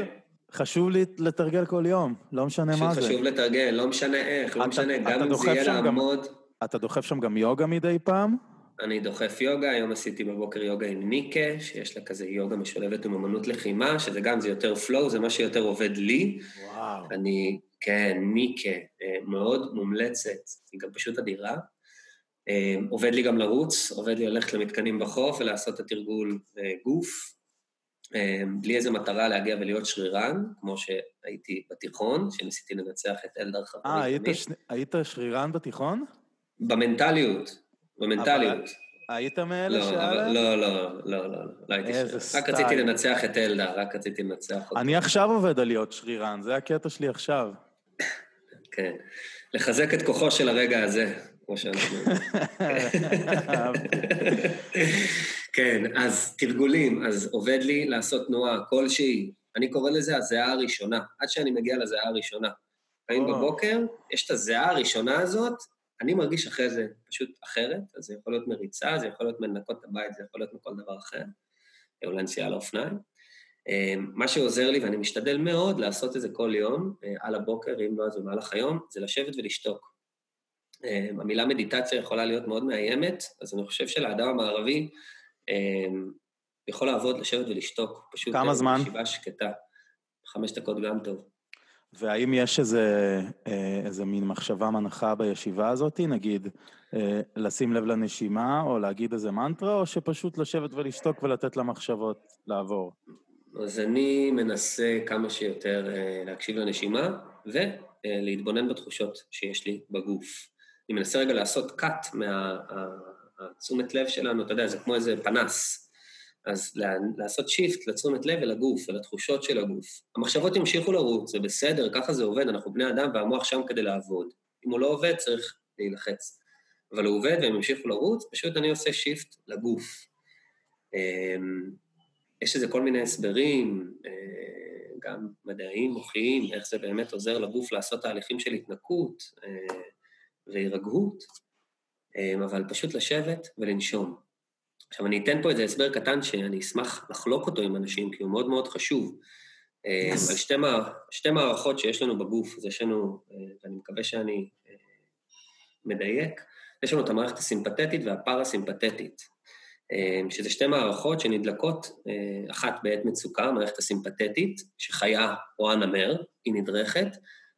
חשוב לתרגל כל יום, לא משנה מה זה. חשוב לתרגל, לא משנה איך, לא משנה, גם אם זה יהיה לעמוד. אתה דוחף שם גם יוגה מדי פעם? אני דוחף יוגה, היום עשיתי בבוקר יוגה עם ניקה, שיש לה כזה יוגה משולבת עם אמנות לחימה, שזה גם זה יותר פלואו, זה מה שיותר עובד לי. וואו. אני, כן, ניקה, מאוד מומלצת, היא גם פשוט אדירה. עובד לי גם לרוץ, עובד לי ללכת למתקנים בחוף ולעשות את התרגול גוף, בלי איזו מטרה להגיע ולהיות שרירן, כמו שהייתי בתיכון, שניסיתי לנצח את אלדר חברי. היית שרירן בתיכון? במנטליות. היית מאלה שאלה? לא הייתי שרירן. רק רציתי לנצח את אלדר, רק רציתי לנצח אותו. אני עכשיו עובד על להיות שרירן, זה הקטע שלי עכשיו. כן. לחזק את כוחו של הרגע הזה, כמו שאנחנו... כן, אז תרגולים, אז עובד לי לעשות תנועה כלשהי, אני קורא לזה הזיעה הראשונה, עד שאני מגיע לזיעה הראשונה. היום בבוקר, יש את הזיעה הראשונה הזאת, אני מרגיש אחרי זה פשוט אחרת, אז זה יכול להיות מריצה, זה יכול להיות מנקות הבית, זה יכול להיות מכל דבר אחר, אולי נסיעה לאופניים. מה שעוזר לי, ואני משתדל מאוד לעשות את זה כל יום, על הבוקר, אם לא אז במהלך היום, זה לשבת ולשתוק. המילה מדיטציה יכולה להיות מאוד מאיימת, אז אני חושב שלאדם המערבי, יכול לעבוד, לשבת ולשתוק. פשוט כמה זמן? ישיבה שקטה. 5 דקות גם טוב. והאם יש איזה מין מחשבה מנחה בישיבה הזאת, נגיד, לשים לב לנשימה, או להגיד איזה מנטרה, או שפשוט לשבת ולשתוק ולתת למחשבות לעבור? אז אני מנסה כמה שיותר להקשיב לנשימה, ולהתבונן בתחושות שיש לי בגוף. אני מנסה רגע לעשות קאט התשומת לב שלנו, אתה יודע, זה כמו איזה פנס. אז לעשות שיפט לתשומת לב ולגוף, ולתחושות של הגוף. המחשבות ימשיכו לרוץ, זה בסדר, ככה זה עובד, אנחנו בני אדם והמוח שם כדי לעבוד. אם הוא לא עובד, צריך להילחץ. אבל הוא עובד והם ימשיכו לרוץ, פשוט אני עושה שיפט לגוף. יש איזה כל מיני הסברים, גם מדעיים, מוחיים, איך זה באמת עוזר לגוף לעשות תהליכים של התנקות והירגעות. אבל פשוט לשבת ולנשום. עכשיו, אני אתן פה איזה הסבר קטן שאני אשמח לחלוק אותו עם אנשים, כי הוא מאוד מאוד חשוב. Yes. על שתי מערכות שיש לנו בגוף, זה שלנו, ואני מקווה שאני מדייק, יש לנו את המערכת הסימפתטית והפרסימפתטית, שזה שתי מערכות שנדלקות אחת בעת מצוקה, המערכת הסימפתטית, שחיה או הנמר, היא נדרכת,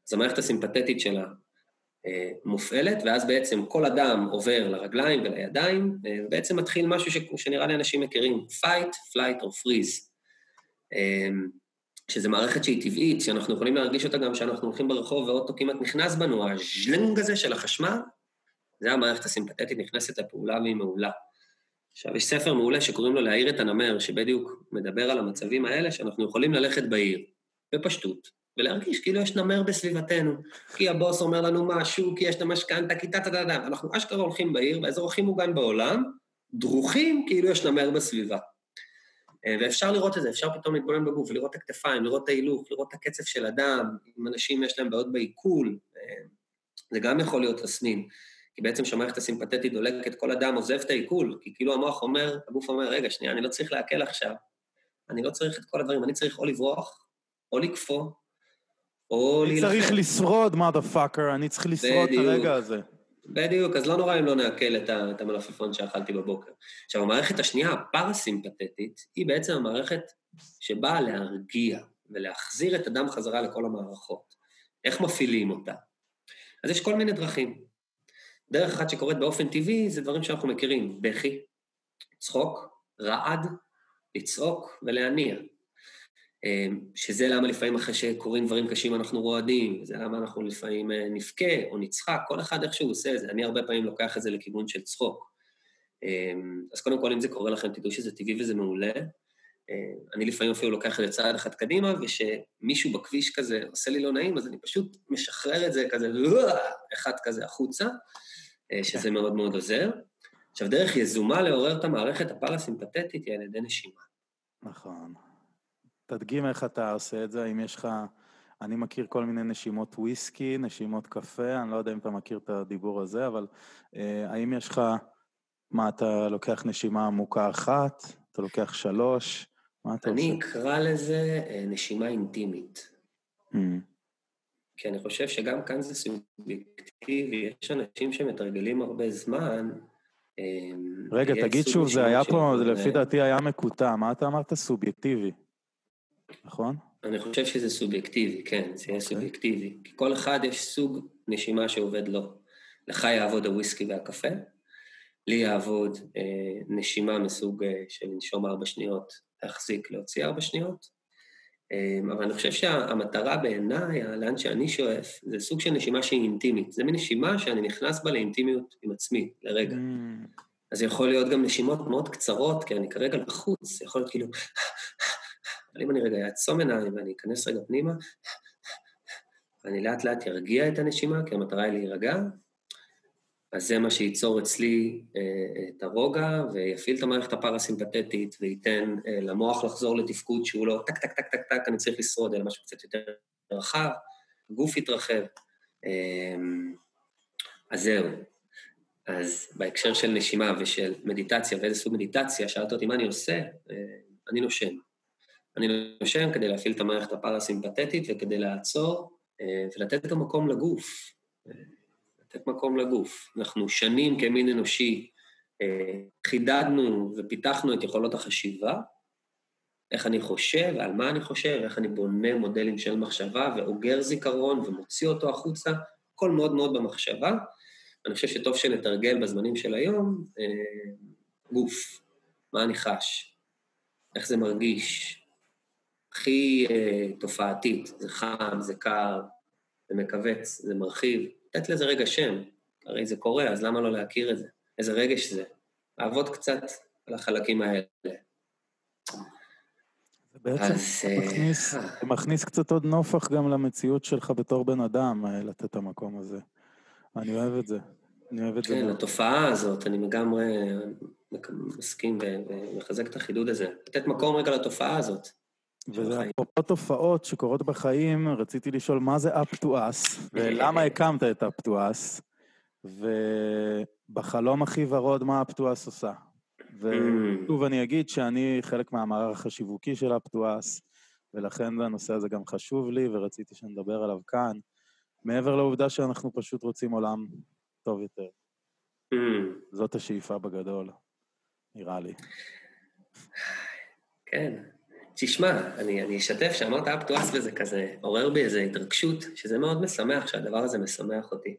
אז המערכת הסימפתטית שלה, מופעלת, ואז בעצם כל אדם עובר לרגליים ולידיים, ובעצם מתחיל משהו שנראה לאנשים מכירים, fight, flight or freeze, שזה מערכת שהיא טבעית, שאנחנו יכולים להרגיש אותה גם שאנחנו הולכים ברחוב, ואוטו כמעט נכנס בנו, הז'לנג הזה של החשמל, זה המערכת הסימפתטית, נכנסת לפעולה והיא מעולה. עכשיו, יש ספר מעולה שקוראים לו להעיר את הנמר, שבדיוק מדבר על המצבים האלה, שאנחנו יכולים ללכת בעיר, בפשטות, ולהרגיש כאילו יש נמר בסביבתנו, כי הבוס אומר לנו משהו, כי יש את המשכנתא, כי תתתתת, אנחנו אשכרה הולכים בעיר, באזור הכי מוגן בעולם, דרוכים כאילו יש נמר בסביבה. ואפשר לראות את זה, אפשר פתאום להתבונן בגוף, לראות את הכתפיים, לראות את ההילוך, לראות את הקצב של הדם, אם אנשים יש להם בעיות בעיכול, זה גם יכול להיות תסמין, כי בעצם שהמערכת הסימפתטית דולקת, כל אדם עוזב את העיכול, כי כאילו המוח אומר, הגוף אומר, רגע, שנייה, אני לא צריך להקל עכשיו, אני לא צריך את כל הדברים, אני צריך או לברוח, או לקפוא, אני צריך לשרוד, motherfucker, אני צריך לשרוד את הרגע הזה. בדיוק, אז לא נורא אם לא נעכל את המלפפון שאכלתי בבוקר. עכשיו, המערכת השנייה, הפרסימפתטית, היא בעצם המערכת שבאה להרגיע ולהחזיר את הדם חזרה לכל המערכות. איך מפעילים אותה? אז יש כל מיני דרכים. דרך אחת שקורית באופן טבעי, זה דברים שאנחנו מכירים. בכי, צחוק, רעד, לצעוק ולהניע. שזה למה לפעמים אחרי שקוראים דברים קשים אנחנו רועדים, זה למה אנחנו לפעמים נפקה או נצחק, כל אחד איך שהוא עושה את זה, אני הרבה פעמים לוקח את זה לכיוון של צחוק. אז קודם כל, אם זה קורה לכם, תדעו שזה טבעי וזה מעולה. אני לפעמים אפילו לוקח את זה צעד אחד קדימה, ושמישהו בכביש כזה עושה לי לא נעים, אז אני פשוט משחרר את זה כזה, אחד כזה החוצה, שזה מאוד מאוד עוזר. עכשיו, דרך יזומה לעורר את המערכת הפרסימפתטית היא על ידי נשימה. נכון. תדגים איך אתה עושה את זה, אם יש לך, אני מכיר כל מיני נשימות וויסקי, נשימות קפה, אני לא יודע אם אתה מכיר את הדיבור הזה, אבל האם יש לך, מה, אתה לוקח נשימה עמוקה אחת, אתה לוקח 3, מה אתה עושה? אני אקרא לזה נשימה אינטימית. כי אני חושב שגם כאן זה סובייקטיבי, יש אנשים שמתרגלים הרבה זמן, רגע, תגיד שוב, זה היה פה, לפי דעתי היה מקוטע, מה אתה אמרת? סובייקטיבי. נכון? אני חושב שזה סובייקטיבי, כן, זה יהיה סובייקטיבי. כי כל אחד יש סוג נשימה שעובד לו. לך יעבוד הוויסקי והקפה, לי יעבוד נשימה מסוג של לנשום 4 שניות, להחזיק, להוציא 4 שניות. אבל אני חושב שהמטרה בעיניי, לאן שאני שואף, זה סוג של נשימה שהיא אינטימית. זה מין נשימה שאני נכנס בה לאינטימיות עם עצמי, לרגע. אז יכול להיות גם נשימות מאוד קצרות, כי אני כרגע לחוץ, יכול להיות כאילו... אבל אם אני רגע יעצום עיניים ואני אכנס רגע פנימה, ואני לאט לאט ארגיע את הנשימה, כי המטרה היא להירגע, אז זה מה שייצור אצלי את הרוגע, ויפיל את המערכת הפרסימפתטית, וייתן למוח לחזור לתפקוד שהוא לא טק, טק, טק, טק, טק, אני צריך לשרוד, אלא משהו קצת יותר רחב, גוף יתרחב. אז זהו. אז בהקשר של נשימה ושל מדיטציה, ואיזה סוג מדיטציה, שאלת אותי מה אני עושה, אני נושם. אני נושם כדי להפעיל את המערכת הפרסימפתטית, וכדי לעצור, ולתת את המקום לגוף. לתת מקום לגוף. אנחנו שנים כמין אנושי, חידדנו ופיתחנו את יכולות החשיבה, איך אני חושב, על מה אני חושב, איך אני בונה מודלים של מחשבה, ואוגר זיכרון ומוציא אותו החוצה, הכל מאוד מאוד במחשבה. אני חושב שטוב שנתרגל בזמנים של היום, גוף, מה אני חש, איך זה מרגיש, הכי תופעתית, זה חם, זה קר, זה מקווץ, זה מרחיב, לתת לזה רגע שם, הרי זה קורה, אז למה לא להכיר את זה? איזה רגש זה? לעבוד קצת על החלקים האלה. בעצם מכניס קצת עוד נופח גם למציאות שלך בתור בן אדם, לתת את המקום הזה. אני אוהב את זה. כן, התופעה הזאת, אני לגמרי מסכים ומחזק את החידוד הזה. לתת מקום רגע לתופעה הזאת. וזה הרבה תופעות שקורות בחיים, רציתי לשאול מה זה Up to Us, ולמה הקמת את Up to Us, ובחלום הכי ורוד מה Up to Us עושה. ושוב אני אגיד שאני חלק מהמערך השיווקי של Up to Us, ולכן הנושא הזה גם חשוב לי, ורציתי שנדבר עליו כאן, מעבר לעובדה שאנחנו פשוט רוצים עולם טוב יותר. זאת השאיפה בגדול, נראה לי. כן. תשמע, אני אשתף שאמרת Up to Us וזה כזה, עורר בי איזו התרגשות, שזה מאוד משמח, שהדבר הזה משמח אותי.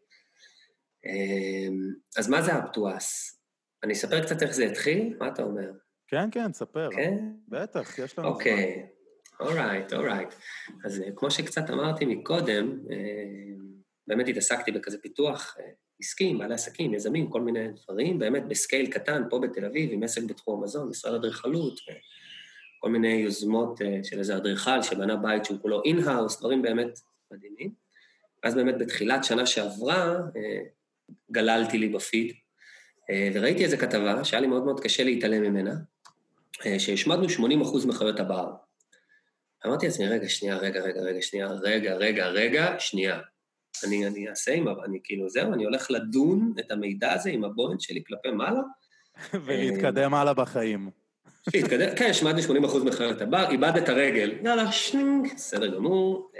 אז מה זה Up to Us? אני אספר קצת איך זה התחיל? מה אתה אומר? כן, כן, ספר. כן? בטח, יש לנו... אוקיי, אורייט, אורייט. אז כמו שקצת אמרתי מקודם, באמת התעסקתי בכזה פיתוח עסקים, בעלי עסקים, יזמים, כל מיני דברים, באמת בסקייל קטן, פה בתל אביב, עם עסק בתחום המזון, משרד אדריכלות, כל מיני יוזמות של איזה אדריכל שבנה בית שהוא כולו אין-האוס, דברים באמת מדהימים. אז באמת בתחילת שנה שעברה, גללתי לי בפיד, וראיתי איזו כתבה שהיה לי מאוד מאוד קשה להתעלם ממנה, שהשמדנו 80% מחיות הבר. אמרתי לעצמי, רגע, שנייה. אני אעשה עם, אני כאילו זהו, אני הולך לדון את המידע הזה עם הבוינט שלי כלפי מעלה. ולהתקדם מעלה בחיים. להתקדם, כן, שמעתי 80% מחיות הבר, איבד את הרגל, יאללה, שנינג, בסדר גמור,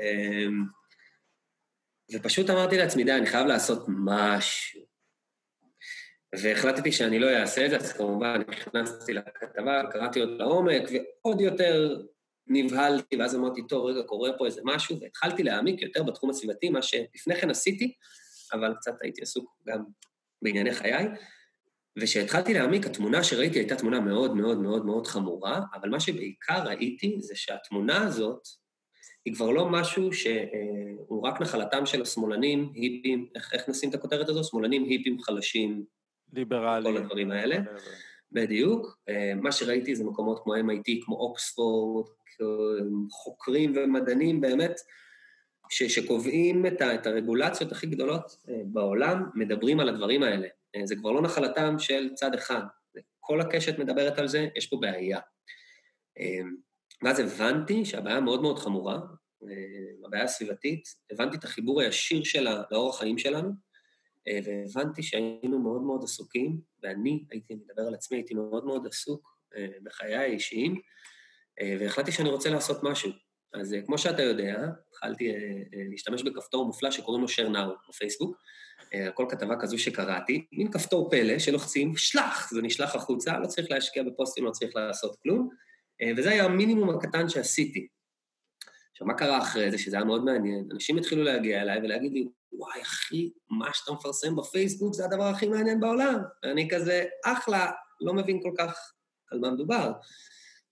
ופשוט אמרתי לעצמי, די, אני חייב לעשות משהו, והחלטתי שאני לא אעשה את זה, אז כמובן, נכנסתי לכתבה, קראתי אותה לעומק, ועוד יותר נבהלתי, ואז אמרתי, טוב, רגע, קורה פה איזה משהו, והתחלתי להעמיק יותר בתחום הסביבתי, מה שלפני כן עשיתי, אבל קצת הייתי עסוק גם בענייני חיי, ושהתחלתי להעמיק, התמונה שראיתי הייתה תמונה מאוד מאוד מאוד מאוד חמורה, אבל מה שבעיקר ראיתי זה שהתמונה הזאת היא כבר לא משהו שהוא רק נחלתם של השמאלנים, היפים, איך נשים את הכותרת הזו? שמאלנים, היפים, חלשים, ליברלים. כל הדברים האלה. בדיוק. מה שראיתי זה מקומות כמו MIT, כמו אוקספורד, חוקרים ומדענים באמת, שקובעים את הרגולציות הכי גדולות בעולם, מדברים על הדברים האלה. זה כבר לא נחלתם של צד אחד. כל הקשת מדברת על זה, יש פה בעיה. ואז הבנתי שהבעיה מאוד מאוד חמורה, הבעיה הסביבתית, הבנתי את החיבור הישיר שלה לאורח חיים שלנו, והבנתי שהיינו מאוד מאוד עסוקים, ואני הייתי מדבר על עצמי, הייתי מאוד מאוד עסוק בחיי האישיים, והחלטתי שאני רוצה לעשות משהו. אז כמו שאתה יודע, התחלתי להשתמש בכפתור מופלא שקוראים לו share now בפייסבוק, כל כתבה כזו שקראתי, מין כפתור פלא שלוחצים, שלח, זה נשלח החוצה, לא צריך להשקיע בפוסטים, לא צריך לעשות כלום, וזה היה המינימום הקטן שעשיתי. עכשיו, מה קרה אחרי זה, שזה היה מאוד מעניין, אנשים התחילו להגיע אליי ולהגיד לי, וואי, אחי, מה שאתה מפרסם בפייסבוק זה הדבר הכי מעניין בעולם. אני כזה, אחלה, לא מבין כל כך על מה מדובר.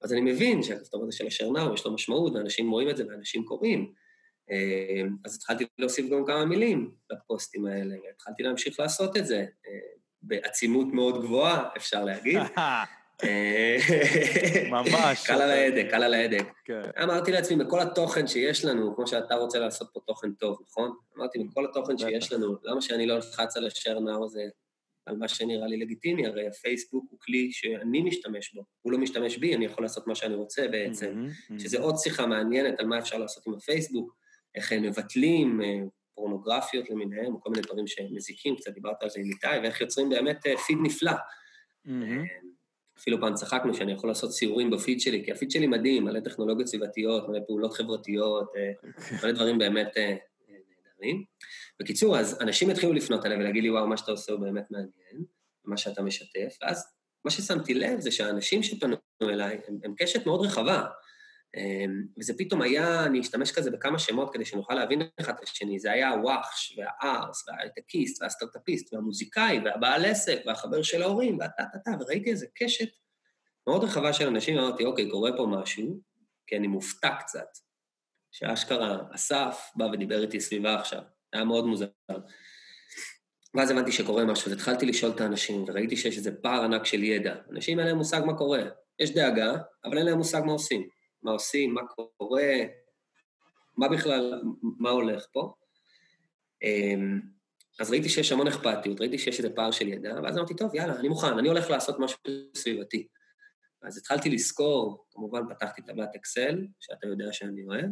אז אני מבין שהכתוב הזה של השרנאו, יש לו משמעות, ואנשים רואים את זה, ואנשים קוראים. אז התחלתי להוסיף גם כמה מילים לפוסטים האלה, והתחלתי להמשיך לעשות את זה, בעצימות מאוד גבוהה, אפשר להגיד. ממש. קל על ההדק, קל על ההדק. אמרתי לעצמי, מכל התוכן שיש לנו, כמו שאתה רוצה לעשות פה תוכן טוב, נכון? אמרתי, מכל התוכן שיש לנו, למה שאני לא לחץ על השרנאו הזה, על מה שנראה לי לגיטימי, הרי הפייסבוק הוא כלי שאני משתמש בו, הוא לא משתמש בי, אני יכול לעשות מה שאני רוצה בעצם, שזה עוד שיחה מעניינת על מה אפשר לעשות עם הפייסבוק, איך הם מבטלים פורנוגרפיות למיניהם, או כל מיני דברים שמזיקים, קצת דיברת על זה עם איתי, ואיך יוצרים באמת פיד נפלא. אפילו פעם צחקנו שאני יכול לעשות סיורים בפיד שלי, כי הפיד שלי מדהים, מלא טכנולוגיות סביבתיות, מלא פעולות חברתיות, מלא דברים באמת נהדרים. בקיצור, אז אנשים התחילו לפנות אליי ולהגיד לי, וואו, מה שאתה עושה הוא באמת מעניין, מה שאתה משתף, ואז מה ששמתי לב זה שהאנשים שפנו אליי, הם קשת מאוד רחבה, וזה פתאום היה, אני אשתמש כזה בכמה שמות כדי שנוכל להבין אחד את השני, זה היה הוואחש, והארס, וההייטקיסט, והסטארטאפיסט, והמוזיקאי, והבעל עסק, והחבר של ההורים, וראיתי איזה קשת מאוד רחבה של אנשים, אמרתי, אוקיי, קורה פה משהו, כי אני מופתע קצת, שהאשכרה, אסף, בא ודיבר איתי סביבה עכשיו, היה מאוד מוזר. ואז הבנתי שקורה משהו, התחלתי לשאול את האנשים, וראיתי שיש איזה פער ענק של ידע. אנשים אין להם מושג מה קורה. יש דאגה, אבל אין להם מושג מה עושים. מה עושים, מה קורה, מה בכלל, מה הולך פה. אז ראיתי שיש המון אכפתיות, ראיתי שיש איזה פער של ידע, ואז אמרתי, טוב, יאללה, אני מוכן, אני הולך לעשות משהו סביבתי. אז התחלתי לזכור, כמובן פתחתי טבלת אקסל, שאתה יודע שאני אוהב,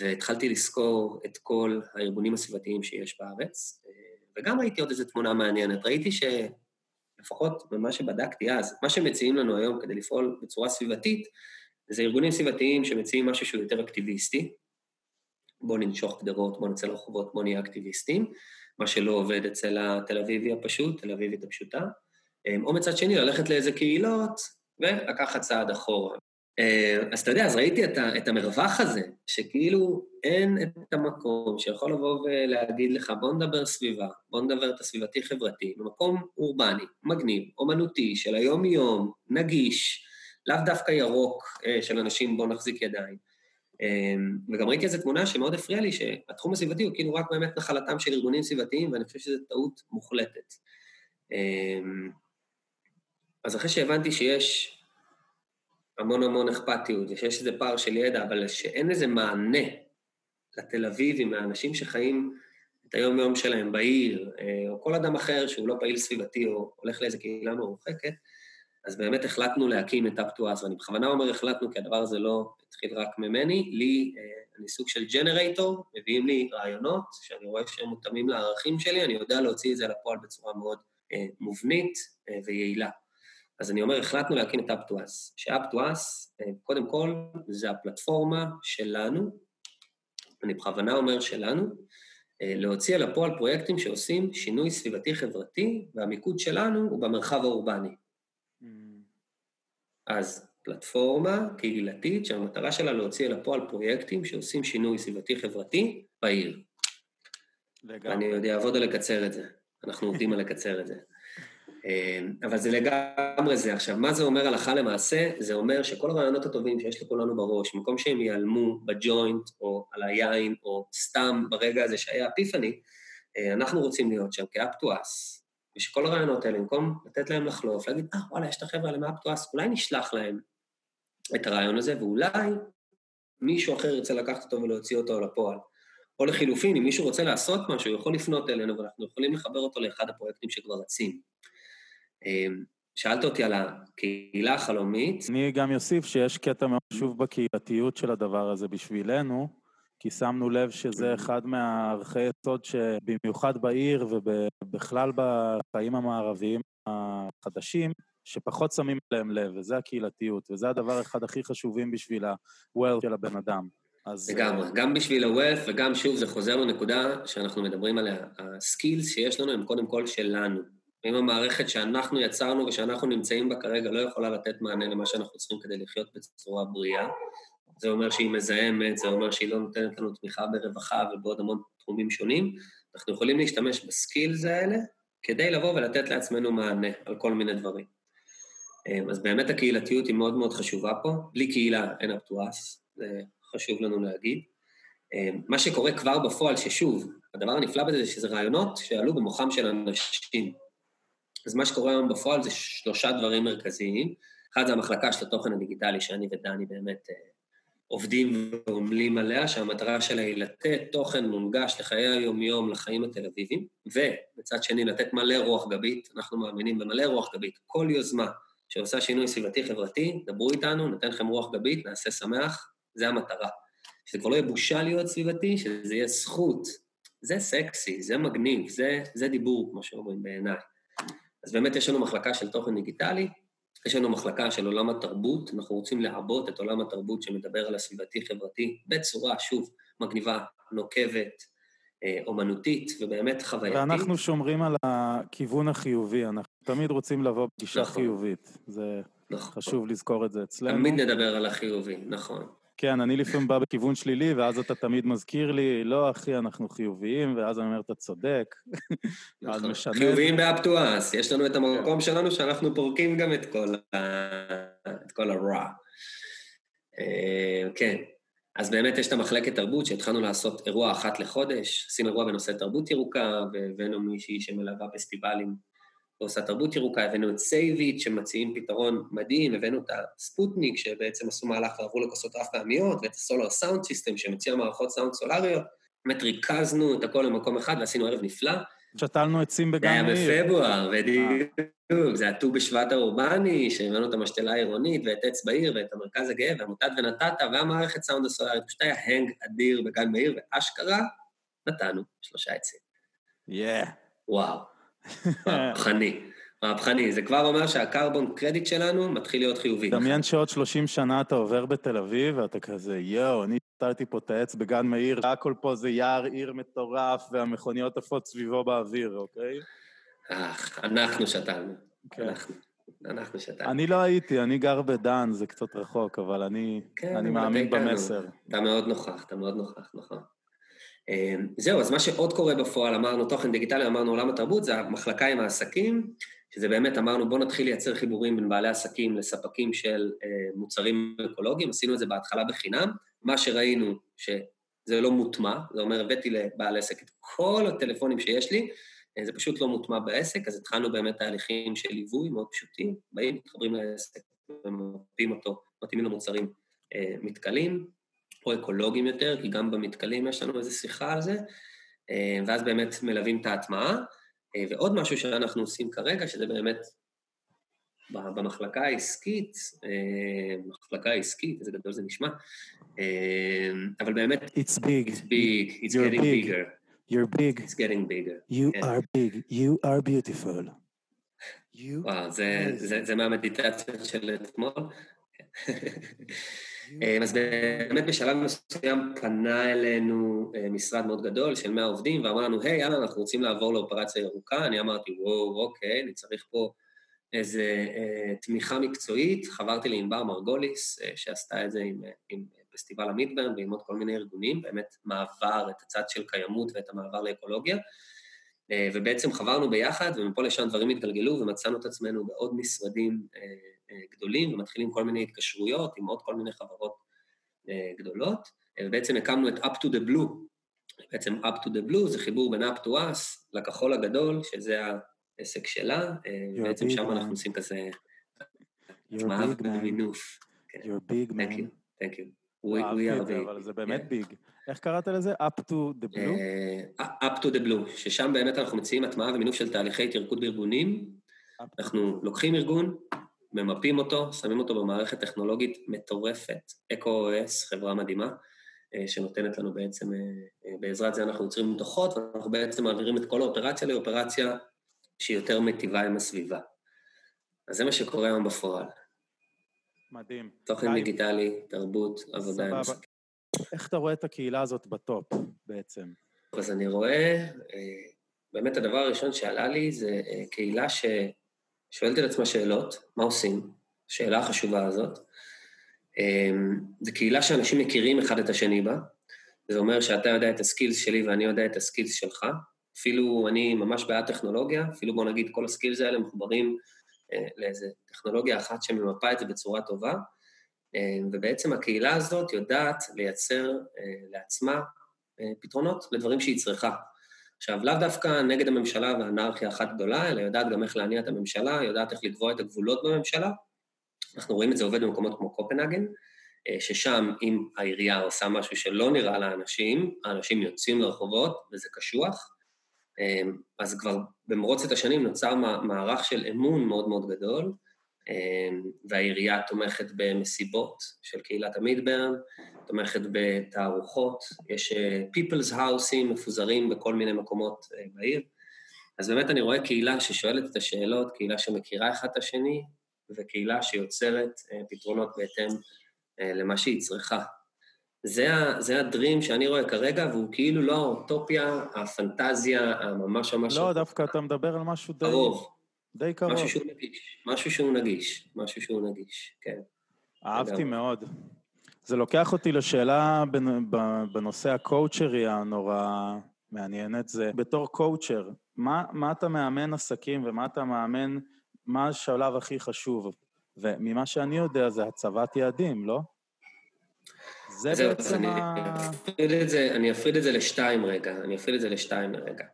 והתחלתי לזכור את כל הארגונים הסביבתיים שיש בארץ, וגם ראיתי עוד איזו תמונה מעניינת. ראיתי שלפחות ממה שבדקתי אז, מה שמציעים לנו היום כדי לפעול בצורה סביבתית, זה ארגונים סביבתיים שמציעים משהו שהוא יותר אקטיביסטי, בוא ננשוך גדרות, בוא נצא לרחובות, בוא נהיה אקטיביסטים, מה שלא עובד אצל התל אביבי הפשוט, תל אביבית הפשוטה, או מצד שני, ללכת לאיזה קהילות ולקחת צעד אחורה. אז אתה יודע, אז ראיתי את המרווח הזה, שכאילו אין את המקום שיכול לבוא ולהגיד לך, בוא נדבר סביבה, בוא נדבר את הסביבתי-חברתי, במקום אורבני, מגניב, אומנותי, של היום-יום, נגיש, לאו דווקא ירוק של אנשים, בוא נחזיק ידיים. וגם ראיתי איזו תמונה שמאוד הפריע לי, שהתחום הסביבתי הוא כאילו רק באמת נחלתם של ארגונים סביבתיים, ואני חושב שזו טעות מוחלטת. אז אחרי שהבנתי שיש המון המון אכפתיות, ושיש איזה פער של ידע, אבל שאין איזה מענה לתל אביבים, מהאנשים שחיים את היום-יום שלהם בעיר, או כל אדם אחר שהוא לא פעיל סביבתי, או הולך לאיזו קהילה מרוחקת, אז באמת החלטנו להקים את Up to Us, ואני בכוונה אומר החלטנו, כי הדבר הזה לא התחיל רק ממני, לי, אני סוג של ג'נרייטור, מביאים לי רעיונות, שאני רואה שהם מותאמים לערכים שלי, אני יודע להוציא את זה לפועל בצורה מאוד מובנית ויעילה. אז אני אומר, החלטנו להקים את Up to Us, ש-Up to Us, קודם כל, זה הפלטפורמה שלנו, אני בכוונה אומר שלנו, להוציא לפועל פרויקטים שעושים שינוי סביבתי-חברתי, והמיקוד שלנו הוא במרחב האורבני. אז פלטפורמה קהילתית שהמטרה שלה להוציא לפועל פרויקטים שעושים שינוי סביבתי-חברתי בעיר. ואני יודע, עבוד על לקצר את זה. אנחנו עובדים על לקצר את זה. אבל זה לגמרי זה. עכשיו, מה זה אומר הלכה למעשה? זה אומר שכל הרעיונות הטובים שיש לכולנו בראש, במקום שהם ייעלמו בג'וינט או על היין או סתם ברגע הזה שהיה אפיפני, אנחנו רוצים להיות שם כ-Up to Us. ושכל הרעיונות האלה, במקום לתת להם לחלוף, להגיד, וואלה, יש את החבר'ה האלה מה-Up to Us, אולי נשלח להם את הרעיון הזה, ואולי מישהו אחר ירצה לקחת אותו ולהוציא אותו לפועל. או לחילופין, אם מישהו רוצה לעשות משהו, הוא יכול לפנות אלינו, ואנחנו יכולים לחבר אותו לאחד הפרויקטים שכבר רצים. שאלת אותי על הקהילה החלומית. אני גם יוסיף שיש קטע מאוד שוב בקהילתיות של הדבר הזה בשבילנו, כי שמנו לב שזה אחד מהערכי יסוד שבמיוחד בעיר ובכלל בחיים המערביים החדשים, שפחות שמים להם לב, וזה הקהילתיות, וזה הדבר אחד הכי חשובים בשביל ה-wealth של הבן אדם. לגמרי, גם בשביל ה-wealth, וגם שוב זה חוזר לנקודה שאנחנו מדברים עליה, הסקילס שיש לנו הם קודם כל שלנו. אם המערכת שאנחנו יצרנו ושאנחנו נמצאים בה כרגע לא יכולה לתת מענה למה שאנחנו צריכים כדי לחיות בצורה בריאה, זה אומר שהיא מזהמת, זה אומר שהיא לא נותנת לנו תמיכה ברווחה ובעוד המון תחומים שונים, אנחנו יכולים להשתמש בסקילס האלה, כדי לבוא ולתת לעצמנו מענה על כל מיני דברים. אז באמת הקהילתיות היא מאוד מאוד חשובה פה, בלי קהילה אין Up to Us, זה חשוב לנו להגיד. מה שקורה כבר בפועל ששוב, הדבר הנפלא בזה שזה רעיונות שעלו במוחם של אנשים. אז מה שקורה היום בפועל זה שלושה דברים מרכזיים, אחד זה המחלקה של התוכן הדיגיטלי, שאני ודני באמת עובדים ועומלים עליה, שהמטרה שלה היא לתת תוכן מונגש לחיי היום-יום, לחיים התל אביבים, ובצד שני לתת מלא רוח גבית, אנחנו מאמינים במלא רוח גבית, כל יוזמה שעושה שינוי סביבתי חברתי, דברו איתנו, נתן לכם רוח גבית, נעשה שמח, זה המטרה. שזה כבר לא יהיה בושה להיות סביבתי, שזה יהיה זכות, זה סקסי, זה מגניב, זה דיבור, כמו שאומרים בעיניי. אז באמת יש לנו מחלקה של תוכן דיגיטלי, יש לנו מחלקה של עולם התרבות, אנחנו רוצים לעבות את עולם התרבות שמדבר על הסביבתי-חברתי, בצורה, שוב, מגניבה, נוקבת, אומנותית, ובאמת חווייתית. ואנחנו שומרים על הכיוון החיובי, אנחנו תמיד רוצים לבוא בגישה נכון. חיובית, זה נכון. חשוב לזכור את זה אצלנו. תמיד נדבר על החיובי, נכון. כן, אני לפעמים בא בכיוון שלילי, ואז אתה תמיד מזכיר לי, לא אחי, אנחנו חיוביים, ואז אני אומר, אתה צודק. חיוביים ב-Up to Us, יש לנו את המקום שלנו, שאנחנו פורקים גם את כל הרע. כן, אז באמת יש את המחלקת תרבות, שהתחלנו לעשות אירוע אחת לחודש, עשינו אירוע בנושא תרבות ירוקה, והבאנו מישהי שמלווה פסטיבלים, ועושה תרבות ירוקה, הבאנו את סייבית שמציעים פתרון מדהים, הבאנו את הספוטניק שבעצם עשו מהלך ועברו לכוסות רב פעמיות, ואת הסולר סאונד סיסטם שמציע מערכות סאונד סולריות, באמת ריכזנו את הכל למקום אחד ועשינו ערב נפלא. שתלנו עצים בגן מאיר. זה היה בפברואר, בדיוק, זה הט"ו בשבט האורבני, שהבאנו את המשתלה העירונית ואת עץ בעיר ואת המרכז הגאה, והמותת ונתתה והמערכת סאונד הסולרית, פשוט היה הנג אדיר בגן מאיר, ואשכרה נתנו 3 עצים. וואו. מהפכני, זה כבר אומר שהקרבון קרדיט שלנו מתחיל להיות חיובי. דמיין שעוד 30 שנה אתה עובר בתל אביב ואתה כזה, יואו, אני פתרתי פה את העץ בגן מאיר, הכל פה זה יער עיר מטורף והמכוניות עפות סביבו באוויר, אוקיי? אנחנו שתלנו, אנחנו שתלנו. אני לא הייתי, אני גר בדן, זה קצת רחוק, אבל אני מאמין במסר. אתה מאוד נוכח, נכון. זהו, אז מה שעוד קורה בפועל, אמרנו תוכן דיגיטלי, אמרנו עולם התרבות, זה המחלקה עם העסקים, שזה באמת אמרנו בוא נתחיל לייצר חיבורים בין בעלי עסקים לספקים של מוצרים אקולוגיים, עשינו את זה בהתחלה בחינם, מה שראינו שזה לא מוטמע, זה אומר הבאתי לבעל עסק את כל הטלפונים שיש לי, זה פשוט לא מוטמע בעסק, אז התחלנו באמת תהליכים של ליווי מאוד פשוטים, באים, מתחברים לעסק, ומפים אותו, מתאימים למוצרים מתכלים, או אקולוגיים יותר, כי גם במתקלים יש לנו איזו שיחה על זה, ואז באמת מלווים את ההטמעה, ועוד משהו שאנחנו עושים כרגע, שזה באמת במחלקה העסקית, איזה גדול זה נשמע, אבל באמת... It's big. It's big. It's getting bigger. You're big. It's getting bigger. You are big. You are beautiful. וואו, זה מהמדיטציה של אתמול. אז באמת בשלב מסוים פנה אלינו משרד מאוד גדול של 100 עובדים, ואמרנו, היי, יאללה, אנחנו רוצים לעבור לאופרציה ירוקה, אני אמרתי, וואו, אוקיי, אני צריך פה איזו תמיכה מקצועית, חברתי לענבר מרגוליס, שעשתה את זה עם פסטיבל המידברן, ועם עוד כל מיני ארגונים, באמת מעבר את הצד של קיימות ואת המעבר לאקולוגיה, ובעצם חברנו ביחד, ומפה לשם דברים התגלגלו, ומצאנו את עצמנו בעוד משרדים גדולים, ומתחילים כל מיני התקשרויות עם עוד כל מיני חברות גדולות, ובעצם הקמנו את Up to the Blue, בעצם Up to the Blue זה חיבור בין Up to Us לכחול הגדול, שזה העסק שלה, ובעצם שם אנחנו עושים כזה מעב במינוף. You're big man. Thank you. We are big. אבל זה באמת ביג. איך קראת לזה? Up to the Blue? Up to the Blue, ששם באמת אנחנו מציעים התמאה ומינוף של תהליכי תרקוד בארגונים, אנחנו לוקחים ארגון, ממפים אותו, שמים אותו במערכת טכנולוגית מטורפת, ECO-OS, חברה מדהימה, שנותנת לנו בעצם, בעזרת זה אנחנו יוצרים דוחות, ואנחנו בעצם מעבירים את כל האופרציה לאופרציה שהיא יותר מטיבה עם הסביבה. אז זה מה שקורה היום בפועל. מדהים. תוכן דיגיטלי, תרבות, עבודה עם עסקים. איך אתה רואה את הקהילה הזאת בטופ בעצם? אז אני רואה, באמת הדבר הראשון שעלה לי זה קהילה שואלת על עצמה שאלות, מה עושים? השאלה החשובה הזאת. זו קהילה שאנשים מכירים אחד את השני בה, זה אומר שאתה יודע את הסקילס שלי ואני יודע את הסקילס שלך, אפילו אני ממש בעד טכנולוגיה, אפילו בוא נגיד כל הסקילס האלה מחוברים לאיזו טכנולוגיה אחת שממפה את זה בצורה טובה, ובעצם הקהילה הזאת יודעת לייצר לעצמה פתרונות לדברים שהיא צריכה. עכשיו, לאו דווקא נגד הממשלה והאנרכיה אחת גדולה, אלא יודעת גם איך להניע את הממשלה, יודעת איך לקבוע את הגבולות בממשלה. אנחנו רואים את זה עובד במקומות כמו קופנהגן, ששם אם העירייה עושה משהו שלא נראה לאנשים, האנשים יוצאים לרחובות וזה קשוח, אז כבר במרוצת השנים נוצר מערך של אמון מאוד מאוד גדול, והעירייה תומכת במסיבות של קהילת המדבר, תומכת בתערוכות, יש people's houses מפוזרים בכל מיני מקומות בעיר, אז באמת אני רואה קהילה ששואלת את השאלות, קהילה שמכירה אחד את השני, וקהילה שיוצרת פתרונות בהתאם למה שהיא צריכה. זה הדרים שאני רואה כרגע, והוא כאילו לא האוטופיה, הפנטזיה, הממש ממש... לא, דווקא אתה מדבר על משהו די... הרוב. די קרוב. משהו שהוא נגיש, כן. אהבתי מאוד. זה לוקח אותי לשאלה בנושא הקואוצ'רי הנורא מעניינת, זה בתור קואוצ'ר, מה אתה מאמן עסקים ומה אתה מאמן, מה השלב הכי חשוב? וממה שאני יודע זה הצבת יעדים, לא? זה בעצם אני אפריד את זה לשתיים רגע.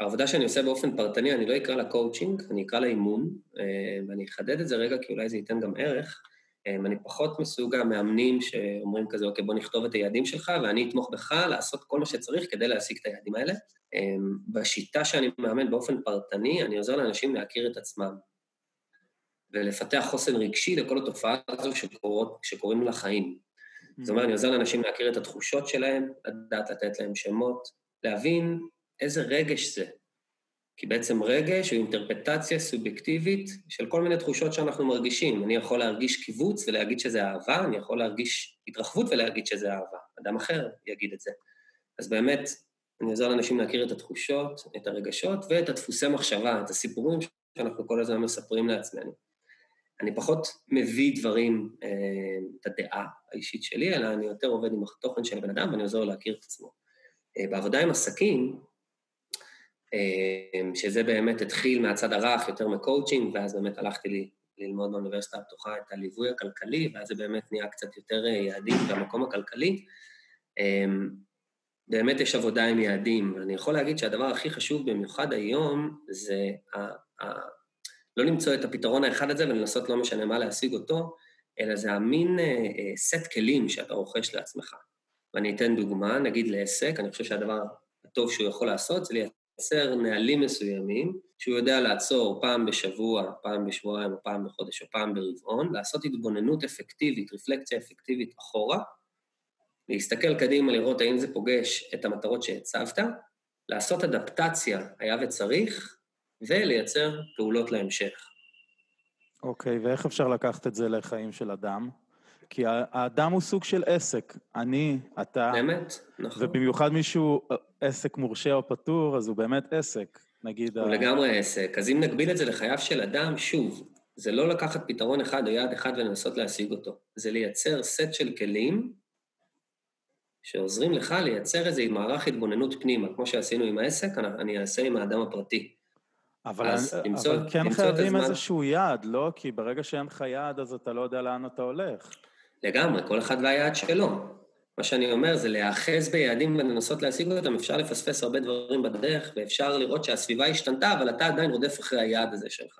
העבודה שאני עושה באופן פרטני, אני לא אקרא לה קואוצ'ינג, אני אקרא לה אימון, ואני אחדד את זה רגע, כי אולי זה ייתן גם ערך. אני פחות מסוג המאמנים שאומרים כזה, אוקיי, בוא נכתוב את היעדים שלך, ואני אתמוך בך לעשות כל מה שצריך כדי להשיג את היעדים האלה. בשיטה שאני מאמן באופן פרטני, אני עוזר לאנשים להכיר את עצמם, ולפתח חוסן רגשי לכל התופעה הזו שקוראים לה חיים. זאת אומרת, אני עוזר לאנשים להכיר את התחושות שלהם, לדעת לתת להם שמות, להבין איזה רגש זה. כי בעצם רגש הוא אינטרפרטציה סובייקטיבית של כל מיני תחושות שאנחנו מרגישים. אני יכול להרגיש קיבוץ ולהגיד שזה אהבה, אני יכול להרגיש התרחבות ולהגיד שזה אהבה. אדם אחר יגיד את זה. אז באמת, אני עוזר לאנשים להכיר את התחושות, את הרגשות ואת הדפוסי מחשבה, את הסיפורים שאנחנו כל הזמן מספרים לעצמנו. אני פחות מביא דברים, את הדעה האישית שלי, אלא אני יותר עובד עם התוכן של הבן אדם ואני עוזר להכיר את עצמו. בעבודה עם עסקים, שזה באמת התחיל מהצד הרך, יותר מקואוצ'ינג, ואז באמת הלכתי ללמוד באוניברסיטה הפתוחה את הליווי הכלכלי, ואז זה באמת נהיה קצת יותר יעדים במקום הכלכלי. באמת יש עבודה עם יעדים, ואני יכול להגיד שהדבר הכי חשוב במיוחד היום, זה לא למצוא את הפתרון האחד הזה, ולנסות לא משנה מה להשיג אותו, אלא זה המין סט כלים שאתה רוכש לעצמך. ואני אתן דוגמה, נגיד לעסק, אני חושב שהדבר הטוב שהוא יכול לעשות, זה לייצר נהלים מסוימים, שהוא יודע לעצור פעם בשבוע, פעם בשבועיים, או פעם בחודש, או פעם ברבעון, לעשות התבוננות אפקטיבית, רפלקציה אפקטיבית אחורה, להסתכל קדימה, לראות האם זה פוגש את המטרות שהצבת, לעשות אדפטציה, היה וצריך, ולייצר פעולות להמשך. אוקיי, ואיך אפשר לקחת את זה לחיים של אדם? כי האדם הוא סוג של עסק, אני, אתה, באמת, נכון. ובמיוחד מישהו עסק מורשה או פטור, אז הוא באמת עסק, נגיד. הוא לגמרי עסק, אז אם נגביל את זה לחייו של אדם, שוב, זה לא לקחת פתרון אחד או יעד אחד ולנסות להשיג אותו, זה לייצר סט של כלים שעוזרים לך לייצר איזה מערך התבוננות פנימה, כמו שעשינו עם העסק, אני אעשה עם האדם הפרטי. אבל כן חייבים איזשהו יעד, לא? כי ברגע שאין לך יעד, אז אתה לא יודע לאן אתה הולך. לגמרי, כל אחד והיעד שלו. מה שאני אומר זה להיאחז ביעדים ולנסות להשיג אותם, אפשר לפספס הרבה דברים בדרך, ואפשר לראות שהסביבה השתנתה, אבל אתה עדיין רודף אחרי היעד הזה שלך.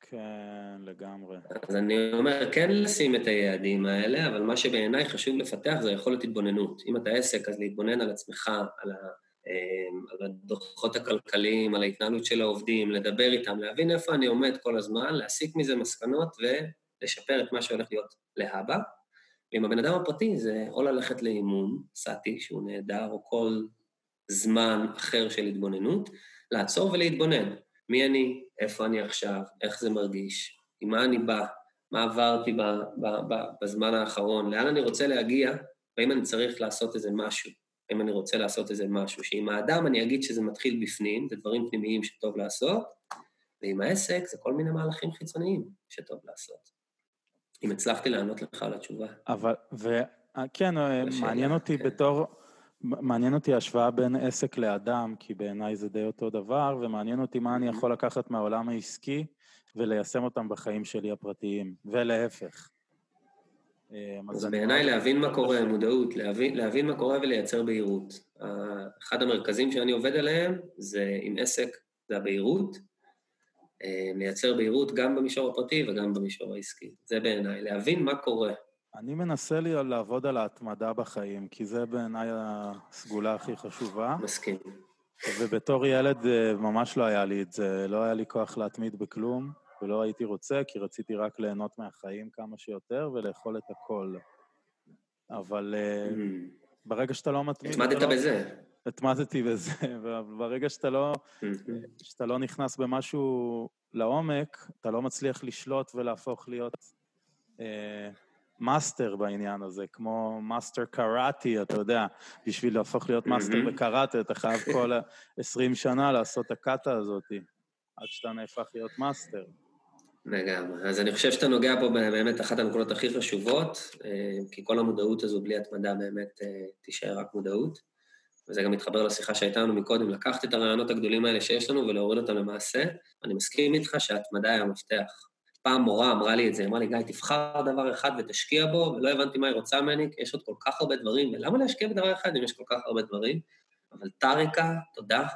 כן, לגמרי. אז אני אומר, כן לשים את היעדים האלה, אבל מה שבעיניי חשוב לפתח זה יכולת התבוננות. אם אתה עסק, אז להתבונן על עצמך, על הדוחות הכלכליים, על ההתנהלות של העובדים, לדבר איתם, להבין איפה אני עומד כל הזמן, להסיק מזה מסקנות ולשפר את מה שהולך להיות להבא. ועם הבן אדם הפרטי זה או ללכת לאימון, סאטי, שהוא נהדר, או כל זמן אחר של התבוננות, לעצור ולהתבונן. מי אני, איפה אני עכשיו, איך זה מרגיש, עם מה אני בא, מה עברתי בזמן האחרון, לאן אני רוצה להגיע, ואם אני צריך לעשות איזה משהו. אם אני רוצה לעשות איזה משהו, שעם האדם אני אגיד שזה מתחיל בפנים, זה דברים פנימיים שטוב לעשות, ועם העסק זה כל מיני מהלכים חיצוניים שטוב לעשות. אם הצלחתי לענות לך על התשובה. אבל, כן, מעניין אותי בתור, מעניין אותי השוואה בין עסק לאדם, כי בעיניי זה די אותו דבר, ומעניין אותי מה אני יכול לקחת מהעולם העסקי, וליישם אותם בחיים שלי הפרטיים, ולהפך. אז בעיניי להבין מה קורה, מודעות, להבין מה קורה ולייצר בהירות. אחד המרכזים שאני עובד עליהם, זה עם עסק, זה הבהירות, לייצר בהירות גם במישור הפרטי וגם במישור העסקי. זה בעיניי, להבין מה קורה. אני מנסה לי לעבוד על ההתמדה בחיים, כי זה בעיניי הסגולה הכי חשובה. מסכים. ובתור ילד ממש לא היה לי את זה, לא היה לי כוח להתמיד בכלום, ולא הייתי רוצה, כי רציתי רק ליהנות מהחיים כמה שיותר, ולאכול את הכל. אבל ברגע שאתה לא מתמיד... התמדת בזה. התמדתי בזה, וברגע שאתה לא נכנס במשהו לעומק, אתה לא מצליח לשלוט ולהפוך להיות... מאסטר בעניין הזה, כמו מאסטר קראטי, אתה יודע, בשביל להפוך להיות מאסטר בקראטי, אתה חייב כל 20 שנה לעשות הקאטה הזאת, עד שאתה נהפך להיות מאסטר. לגמרי, אז אני חושב שאתה נוגע פה באמת אחת הנקודות הכי חשובות, כי כל המודעות הזו בלי התמדה באמת תישאר רק מודעות, וזה גם מתחבר לשיחה שהייתה לנו מקודם, לקחת את הרעיונות הגדולים האלה שיש לנו ולהוריד אותם למעשה, אני מסכים איתך שההתמדה היא המפתח. פעם מורה אמרה לי את זה, אמרה לי, גיא, תבחר דבר אחד ותשקיע בו, ולא הבנתי מה היא רוצה ממני, כי יש עוד כל כך הרבה דברים, ולמה להשקיע בדבר אחד אם יש כל כך הרבה דברים? אבל טריקה, תודה.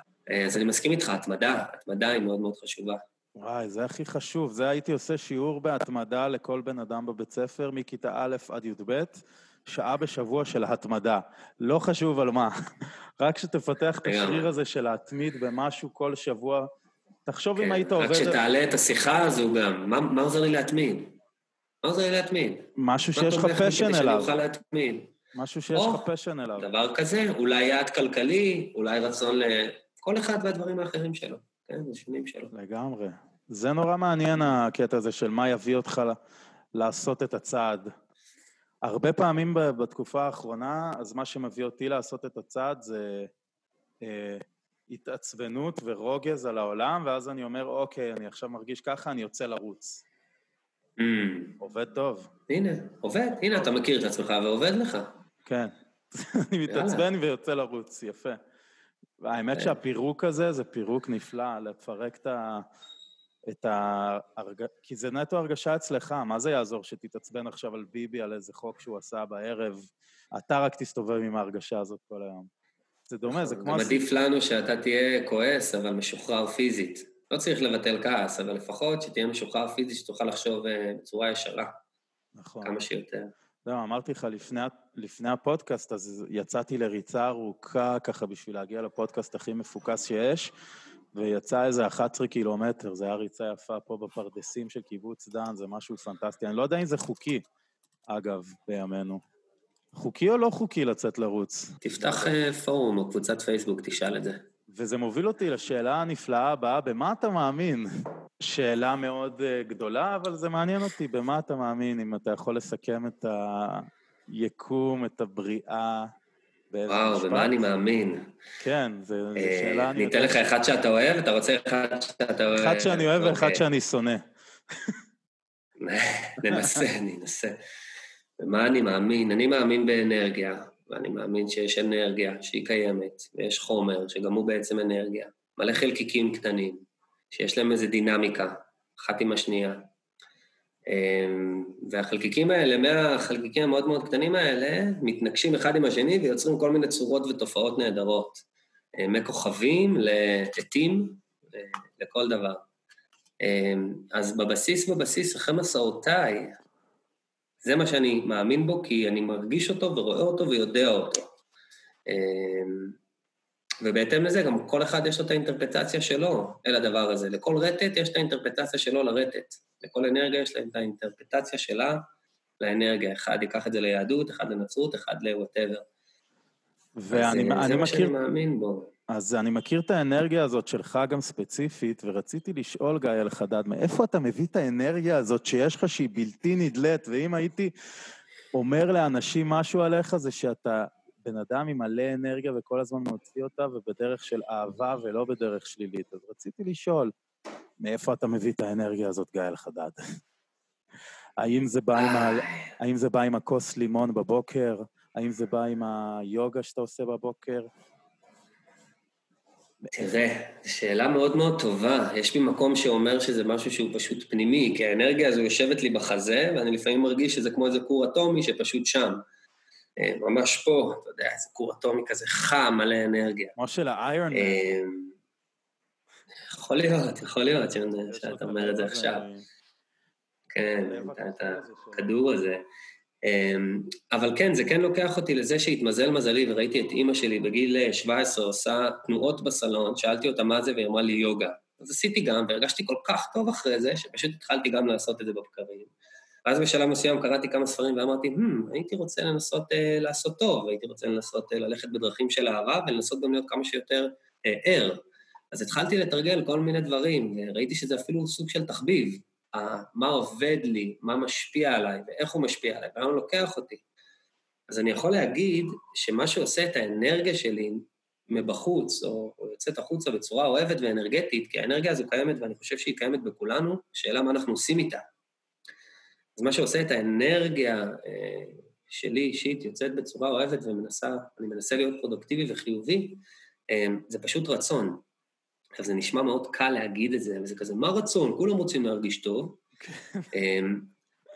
אז אני מסכים איתך, התמדה היא מאוד מאוד חשובה. וואי, זה הכי חשוב, זה הייתי עושה שיעור בהתמדה לכל בן אדם בבית ספר, מכיתה א' עד י' ב', שעה בשבוע של התמדה. לא חשוב על מה, רק שתפתח את השריר הזה של להתמיד במשהו כל שבוע, תחשוב אם היית עובד... רק שתעלה את השיחה הזו גם, מה עוזר לי להתמיד? משהו שיש לך פשן אליו. דבר כזה, אולי יעד כלכלי, אולי רצון לכל אחד והדברים האחרים שלו, כן, השונים שלו. לגמרי. זה נורא מעניין הקטע הזה של מה יביא אותך לעשות את הצעד. הרבה פעמים בתקופה האחרונה, אז מה שמביא אותי לעשות את הצעד זה... התעצבנות ורוגז על העולם, ואז אני אומר, אוקיי, אני עכשיו מרגיש ככה, אני יוצא לרוץ. עובד טוב. הנה, עובד. הנה, אתה מכיר את עצמך ועובד לך. כן. אני מתעצבן ויוצא לרוץ, יפה. האמת שהפירוק הזה, זה פירוק נפלא, לפרק את ההרגשה, כי זה נטו הרגשה אצלך, מה זה יעזור שתתעצבן עכשיו על ביבי, על איזה חוק שהוא עשה בערב? אתה רק תסתובב עם ההרגשה הזאת כל היום. זה דומה, זה כמו... עדיף לנו שאתה תהיה כועס, אבל משוחרר פיזית. לא צריך לבטל כעס, אבל לפחות שתהיה משוחרר פיזית, שתוכל לחשוב בצורה ישרה. נכון. כמה שיותר. לא, אמרתי לך, לפני הפודקאסט, אז יצאתי לריצה ארוכה, ככה בשביל להגיע לפודקאסט הכי מפוקס שיש, ויצא איזה 11 קילומטר, זה היה ריצה יפה פה בפרדסים של קיבוץ דן, זה משהו פנטסטי. אני לא יודע אם זה חוקי, אגב, בימינו. חוקי או לא חוקי לצאת לרוץ? תפתח פורום או קבוצת פייסבוק, תשאל את זה. וזה מוביל אותי לשאלה הנפלאה הבאה, במה אתה מאמין? שאלה מאוד גדולה, אבל זה מעניין אותי, במה אתה מאמין, אם אתה יכול לסכם את היקום, את הבריאה, באיזה משפט? וואו, במה אני מאמין? כן, זו שאלה... ניתן לך אחד שאתה אוהב, אתה רוצה אחד שאתה אוהב? אחד שאני אוהב ואחד שאני שונא. ננסה. ומה אני מאמין? אני מאמין באנרגיה, ואני מאמין שיש אנרגיה שהיא קיימת, ויש חומר שגם הוא בעצם אנרגיה, מלא חלקיקים קטנים, שיש להם איזו דינמיקה, אחת עם השנייה. והחלקיקים האלה, מהחלקיקים המאוד מאוד קטנים האלה, מתנגשים אחד עם השני ויוצרים כל מיני צורות ותופעות נהדרות, מכוכבים לעתים, לכל דבר. אז בבסיס, אחרי מסעותיי, זה מה שאני מאמין בו, כי אני מרגיש אותו ורואה אותו ויודע אותו. ובהתאם לזה, גם כל אחד יש לו את האינטרפטציה שלו אל הדבר הזה. לכל רטט יש את האינטרפטציה שלו לרטט. לכל אנרגיה יש להם את האינטרפטציה שלה לאנרגיה. אחד ייקח את זה ליהדות, אחד לנצרות, אחד ל-whatever. זה מה שאני מאמין בו. אז אני מכיר את האנרגיה הזאת שלך גם ספציפית, ורציתי לשאול, גיא אלחדד, מאיפה אתה מביא את האנרגיה הזאת שיש לך שהיא בלתי נדלת, ואם הייתי אומר לאנשים משהו עליך, זה שאתה בן אדם עם מלא אנרגיה וכל הזמן מוציא אותה, ובדרך של אהבה ולא בדרך שלילית. אז רציתי לשאול, מאיפה אתה מביא את האנרגיה הזאת, גיא אלחדד? האם זה בא עם הכוס לימון בבוקר? האם זה בא עם היוגה שאתה עושה בבוקר? תראה, שאלה מאוד מאוד טובה. יש לי מקום שאומר שזה משהו שהוא פשוט פנימי, כי האנרגיה הזו יושבת לי בחזה, ואני לפעמים מרגיש שזה כמו איזה כור אטומי שפשוט שם. ממש פה, אתה יודע, איזה כור אטומי כזה חם, מלא אנרגיה. כמו של האיירון. יכול להיות שאתה אומר את זה עכשיו. כן, את הכדור הזה. אבל כן, זה כן לוקח אותי לזה שהתמזל מזלי, וראיתי את אמא שלי בגיל 17 עושה תנועות בסלון, שאלתי אותה מה זה, והיא אמרה לי יוגה. אז עשיתי גם, והרגשתי כל כך טוב אחרי זה, שפשוט התחלתי גם לעשות את זה בבקרים. ואז בשלב מסוים קראתי כמה ספרים, ואמרתי, הייתי רוצה לנסות לעשות טוב, והייתי רוצה לנסות ללכת בדרכים של הערה, ולנסות גם להיות כמה שיותר ער. אז התחלתי לתרגל כל מיני דברים, ראיתי שזה אפילו סוג של תחביב. מה עובד לי, מה משפיע עליי, ואיך הוא משפיע עליי, ואיך הוא לוקח אותי. אז אני יכול להגיד שמה שעושה את האנרגיה שלי מבחוץ, או יוצאת החוצה בצורה אוהבת ואנרגטית, כי האנרגיה הזו קיימת, ואני חושב שהיא קיימת בכולנו, שאלה מה אנחנו עושים איתה. אז מה שעושה את האנרגיה שלי אישית, יוצאת בצורה אוהבת ואני מנסה להיות פרודוקטיבי וחיובי, זה פשוט רצון. אז זה נשמע מאוד קל להגיד את זה, וזה כזה, מה רצון? כולם רוצים להרגיש טוב,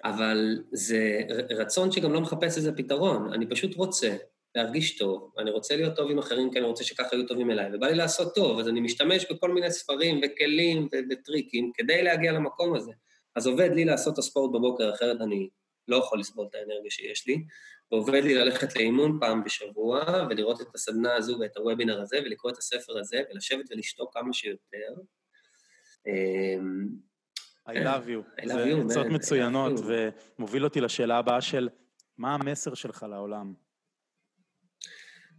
אבל זה רצון שגם לא מחפש איזה פתרון, אני פשוט רוצה להרגיש טוב, אני רוצה להיות טוב עם אחרים, כי אני רוצה שככה יהיו טובים אליי, ובא לי לעשות טוב, אז אני משתמש בכל מיני ספרים וכלים וטריקים, כדי להגיע למקום הזה. אז עובד לי לעשות את הספורט בבוקר, אחרת אני לא יכול לסבול את האנרגיה שיש לי, ועובד לי ללכת לאימון פעם בשבוע, ולראות את הסדנה הזו ואת הוובינר הזה, ולקרוא את הספר הזה, ולשבת ולשתוק כמה שיותר. I love you. זה עצות מצוינות, ומוביל אותי לשאלה הבאה של, מה המסר שלך לעולם?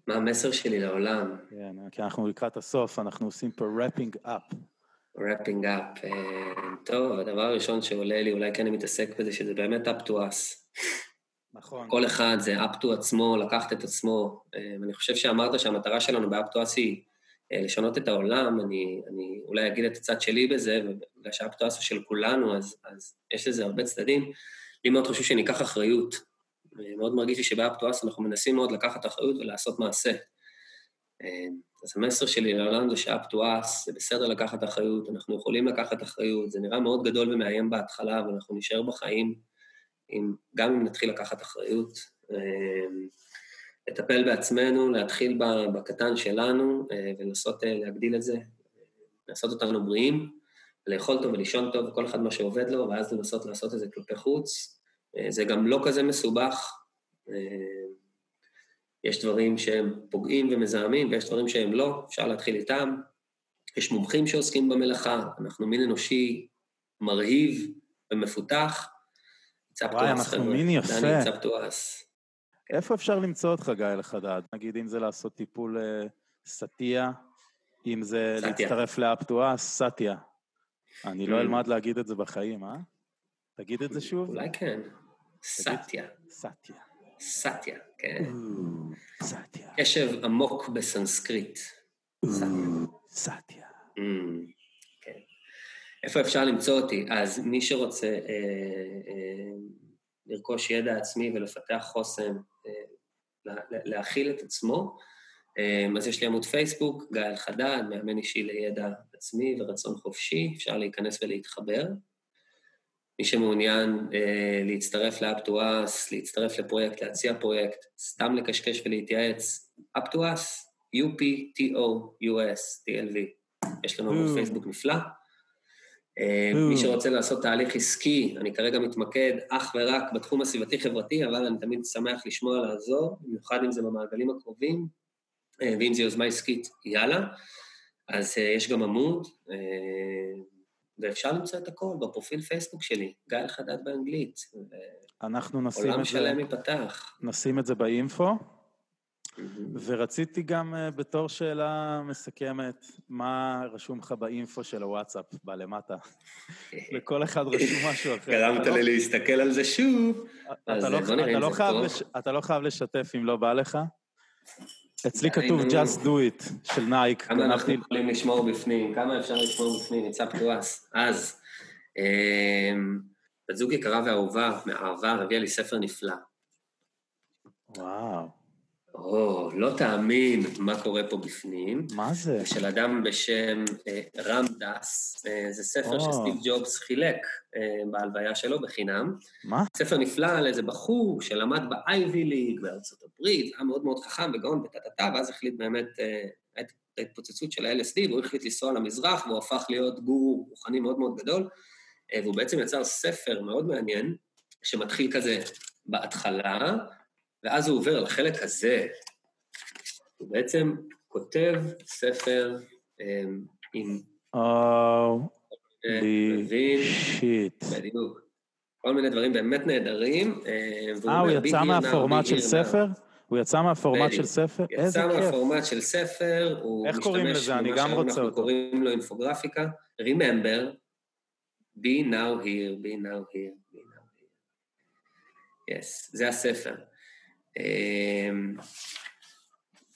מה המסר שלי לעולם? כן, כי אנחנו לקראת הסוף, אנחנו עושים פה wrapping up. wrapping up. טוב, הדבר הראשון שעולה לי, אולי כן אני מתעסק בזה, שזה באמת up to us. נכון. כל אחד זה up to עצמו, לקחת את עצמו. אני חושב שאמרת שהמטרה שלנו ב-up to us היא לשנות את העולם, אני אולי אגיד את הצד שלי בזה, ובגלל שה-up to us הוא של כולנו, אז יש לזה הרבה צדדים. לי מאוד חושב שניקח אחריות. מאוד מרגיש לי שב-up to us אנחנו מנסים מאוד לקחת אחריות ולעשות מעשה. אז המסר שלי לעולם זה ש-up to us, זה בסדר לקחת אחריות, אנחנו יכולים לקחת אחריות, זה נראה מאוד גדול ומאיים בהתחלה, אבל אנחנו נשאר בחיים, גם אם נתחיל לקחת אחריות, לטפל בעצמנו, להתחיל בקטן שלנו, ולנסות להגדיל את זה, לעשות אותנו בריאים, לאכול טוב ולישון טוב, כל אחד מה שעובד לו, ואז לנסות לעשות את זה כלפי חוץ. זה גם לא כזה מסובך. יש דברים שהם פוגעים ומזהמים, ויש דברים שהם לא, אפשר להתחיל איתם. יש מומחים שעוסקים במלאכה, אנחנו מין אנושי מרהיב ומפותח, וואי, אנחנו מין יפה. איפה אפשר למצוא אותך, גיא אלחדד? נגיד, אם זה לעשות טיפול סטיה, אם זה להצטרף לאפ טו אס, סטיה. אני לא אלמד להגיד את זה בחיים, אה? תגיד את זה שוב? אולי כן. סטיה. סטיה. סטיה, כן. סטיה. קשב עמוק בסנסקריט. סטיה. כן. איפה אפשר למצוא אותי? אז מי שרוצה לרכוש ידע עצמי ולפתח חוסן, להכיל את עצמו, אז יש לי עמוד פייסבוק, גיא אלחדד, מאמן אישי לידע עצמי ורצון חופשי, אפשר להיכנס ולהתחבר. מי שמעוניין להצטרף ל-Up to Us, להצטרף לפרויקט, להציע פרויקט, סתם לקשקש ולהתייעץ, Up to Us, UPTOUSTLV. יש לנו עמוד פייסבוק נפלא. מי שרוצה לעשות תהליך עסקי, אני כרגע מתמקד אך ורק בתחום הסביבתי-חברתי, אבל אני תמיד שמח לשמוע לעזור, במיוחד אם זה במעגלים הקרובים, ואם זה יוזמה עסקית, יאללה. אז יש גם עמוד, ואפשר למצוא את הכל בפרופיל פייסבוק שלי, גיא אלחדד באנגלית. אנחנו נשים את זה. עולם שלם ייפתח. נשים את זה באינפו, ורציתי גם בתור שאלה מסכמת, מה רשום לך באינפו של הוואטסאפ, בלמטה? לכל אחד רשום משהו אחר. גרמת לי להסתכל על זה שוב. אתה לא חייב לשתף אם לא בא לך. אצלי כתוב Just Do It של נייק. כמה אנחנו יכולים לשמור בפנים, כמה אפשר לשמור בפנים, ניצב תואס. אז בת זוג יקרה ואהובה מהעבר, הביאה לי ספר נפלא. וואו. או, לא תאמין מה קורה פה בפנים. מה זה? של אדם בשם רמדס, זה ספר שסטיב ג'ובס חילק בהלוויה שלו בחינם. מה? ספר נפלא על איזה בחור שלמד באייבי ליג בארצות הברית, היה מאוד מאוד חכם וגאון וטטטה, ואז החליט באמת את ההתפוצצות של ה-LSD, והוא החליט לנסוע למזרח, והוא הפך להיות גורו רוחני מאוד מאוד גדול, והוא בעצם יצר ספר מאוד מעניין, שמתחיל כזה בהתחלה, ואז הוא עובר לחלק הזה, הוא בעצם כותב ספר עם... שיט. בדיוק. כל מיני דברים באמת נהדרים. הוא יצא מהפורמט של ספר? הוא יצא מהפורמט של ספר? איזה כיף. יצא מהפורמט של ספר, איך קוראים לזה? אני גם רוצה אותו. קוראים לו אינפוגרפיקה. Remember, be now here, be now here, be now here. Yes, זה הספר.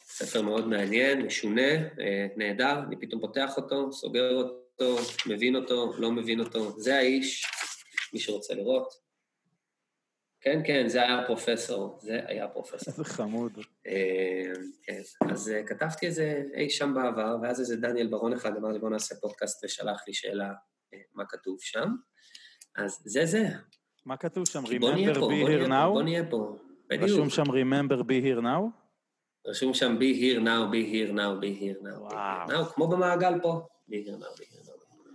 ספר מאוד מעניין, משונה, נהדר, אני פתאום פותח אותו, סוגר אותו, מבין אותו, לא מבין אותו, זה האיש, מי שרוצה לראות. כן, כן, זה היה פרופסור, זה היה פרופסור. זה חמוד. כן, אז כתבתי איזה אי שם בעבר, ואז איזה דניאל ברון אחד אמר לי, בוא נעשה פודקאסט ושלח לי שאלה מה כתוב שם. אז זה. מה כתוב שם? Remember, be here now? בוא נהיה פה. רשום שם Remember Be Here Now? רשום שם Be Here Now, Be Here Now, Be Here Now. וואו. כמו במעגל פה. Be Here Now, Be Here Now.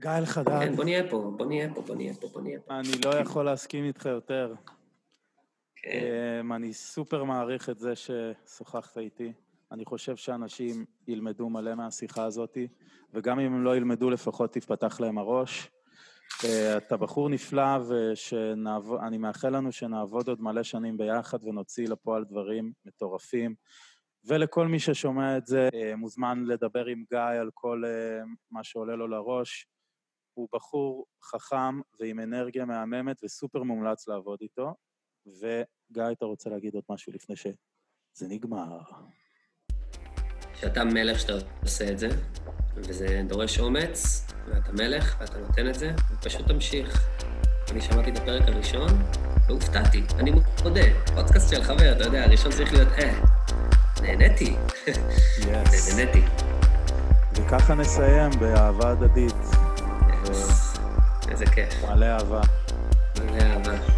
גיא אלחדד. כן, בוא נהיה פה. אני לא יכול להסכים איתך יותר. כן. אני סופר מעריך את זה ששוחחת איתי. אני חושב שאנשים ילמדו מלא מהשיחה הזאת, וגם אם הם לא ילמדו, לפחות תפתח להם הראש. אתה בחור נפלא, ואני מאחל לנו שנעבוד עוד מלא שנים ביחד ונוציא לפועל דברים מטורפים, ולכל מי ששומע את זה מוזמן לדבר עם גיא על כל מה שעולה לו לראש. הוא בחור חכם ועם אנרגיה מהממת וסופר מומלץ לעבוד איתו. וגיא, אתה רוצה להגיד עוד משהו לפני שזה נגמר? שאתה מלך שאתה עושה את זה, וזה דורש אומץ, ואתה מלך, ואתה נותן את זה, ופשוט תמשיך. אני שמעתי את הפרק הראשון, והופתעתי, אני מודה, פודקאסט של חבר, אתה יודע, הראשון צריך להיות, נהניתי. Yes. נהניתי. וככה נסיים באהבה הדדית. Yes. איזה כיף. מלא אהבה.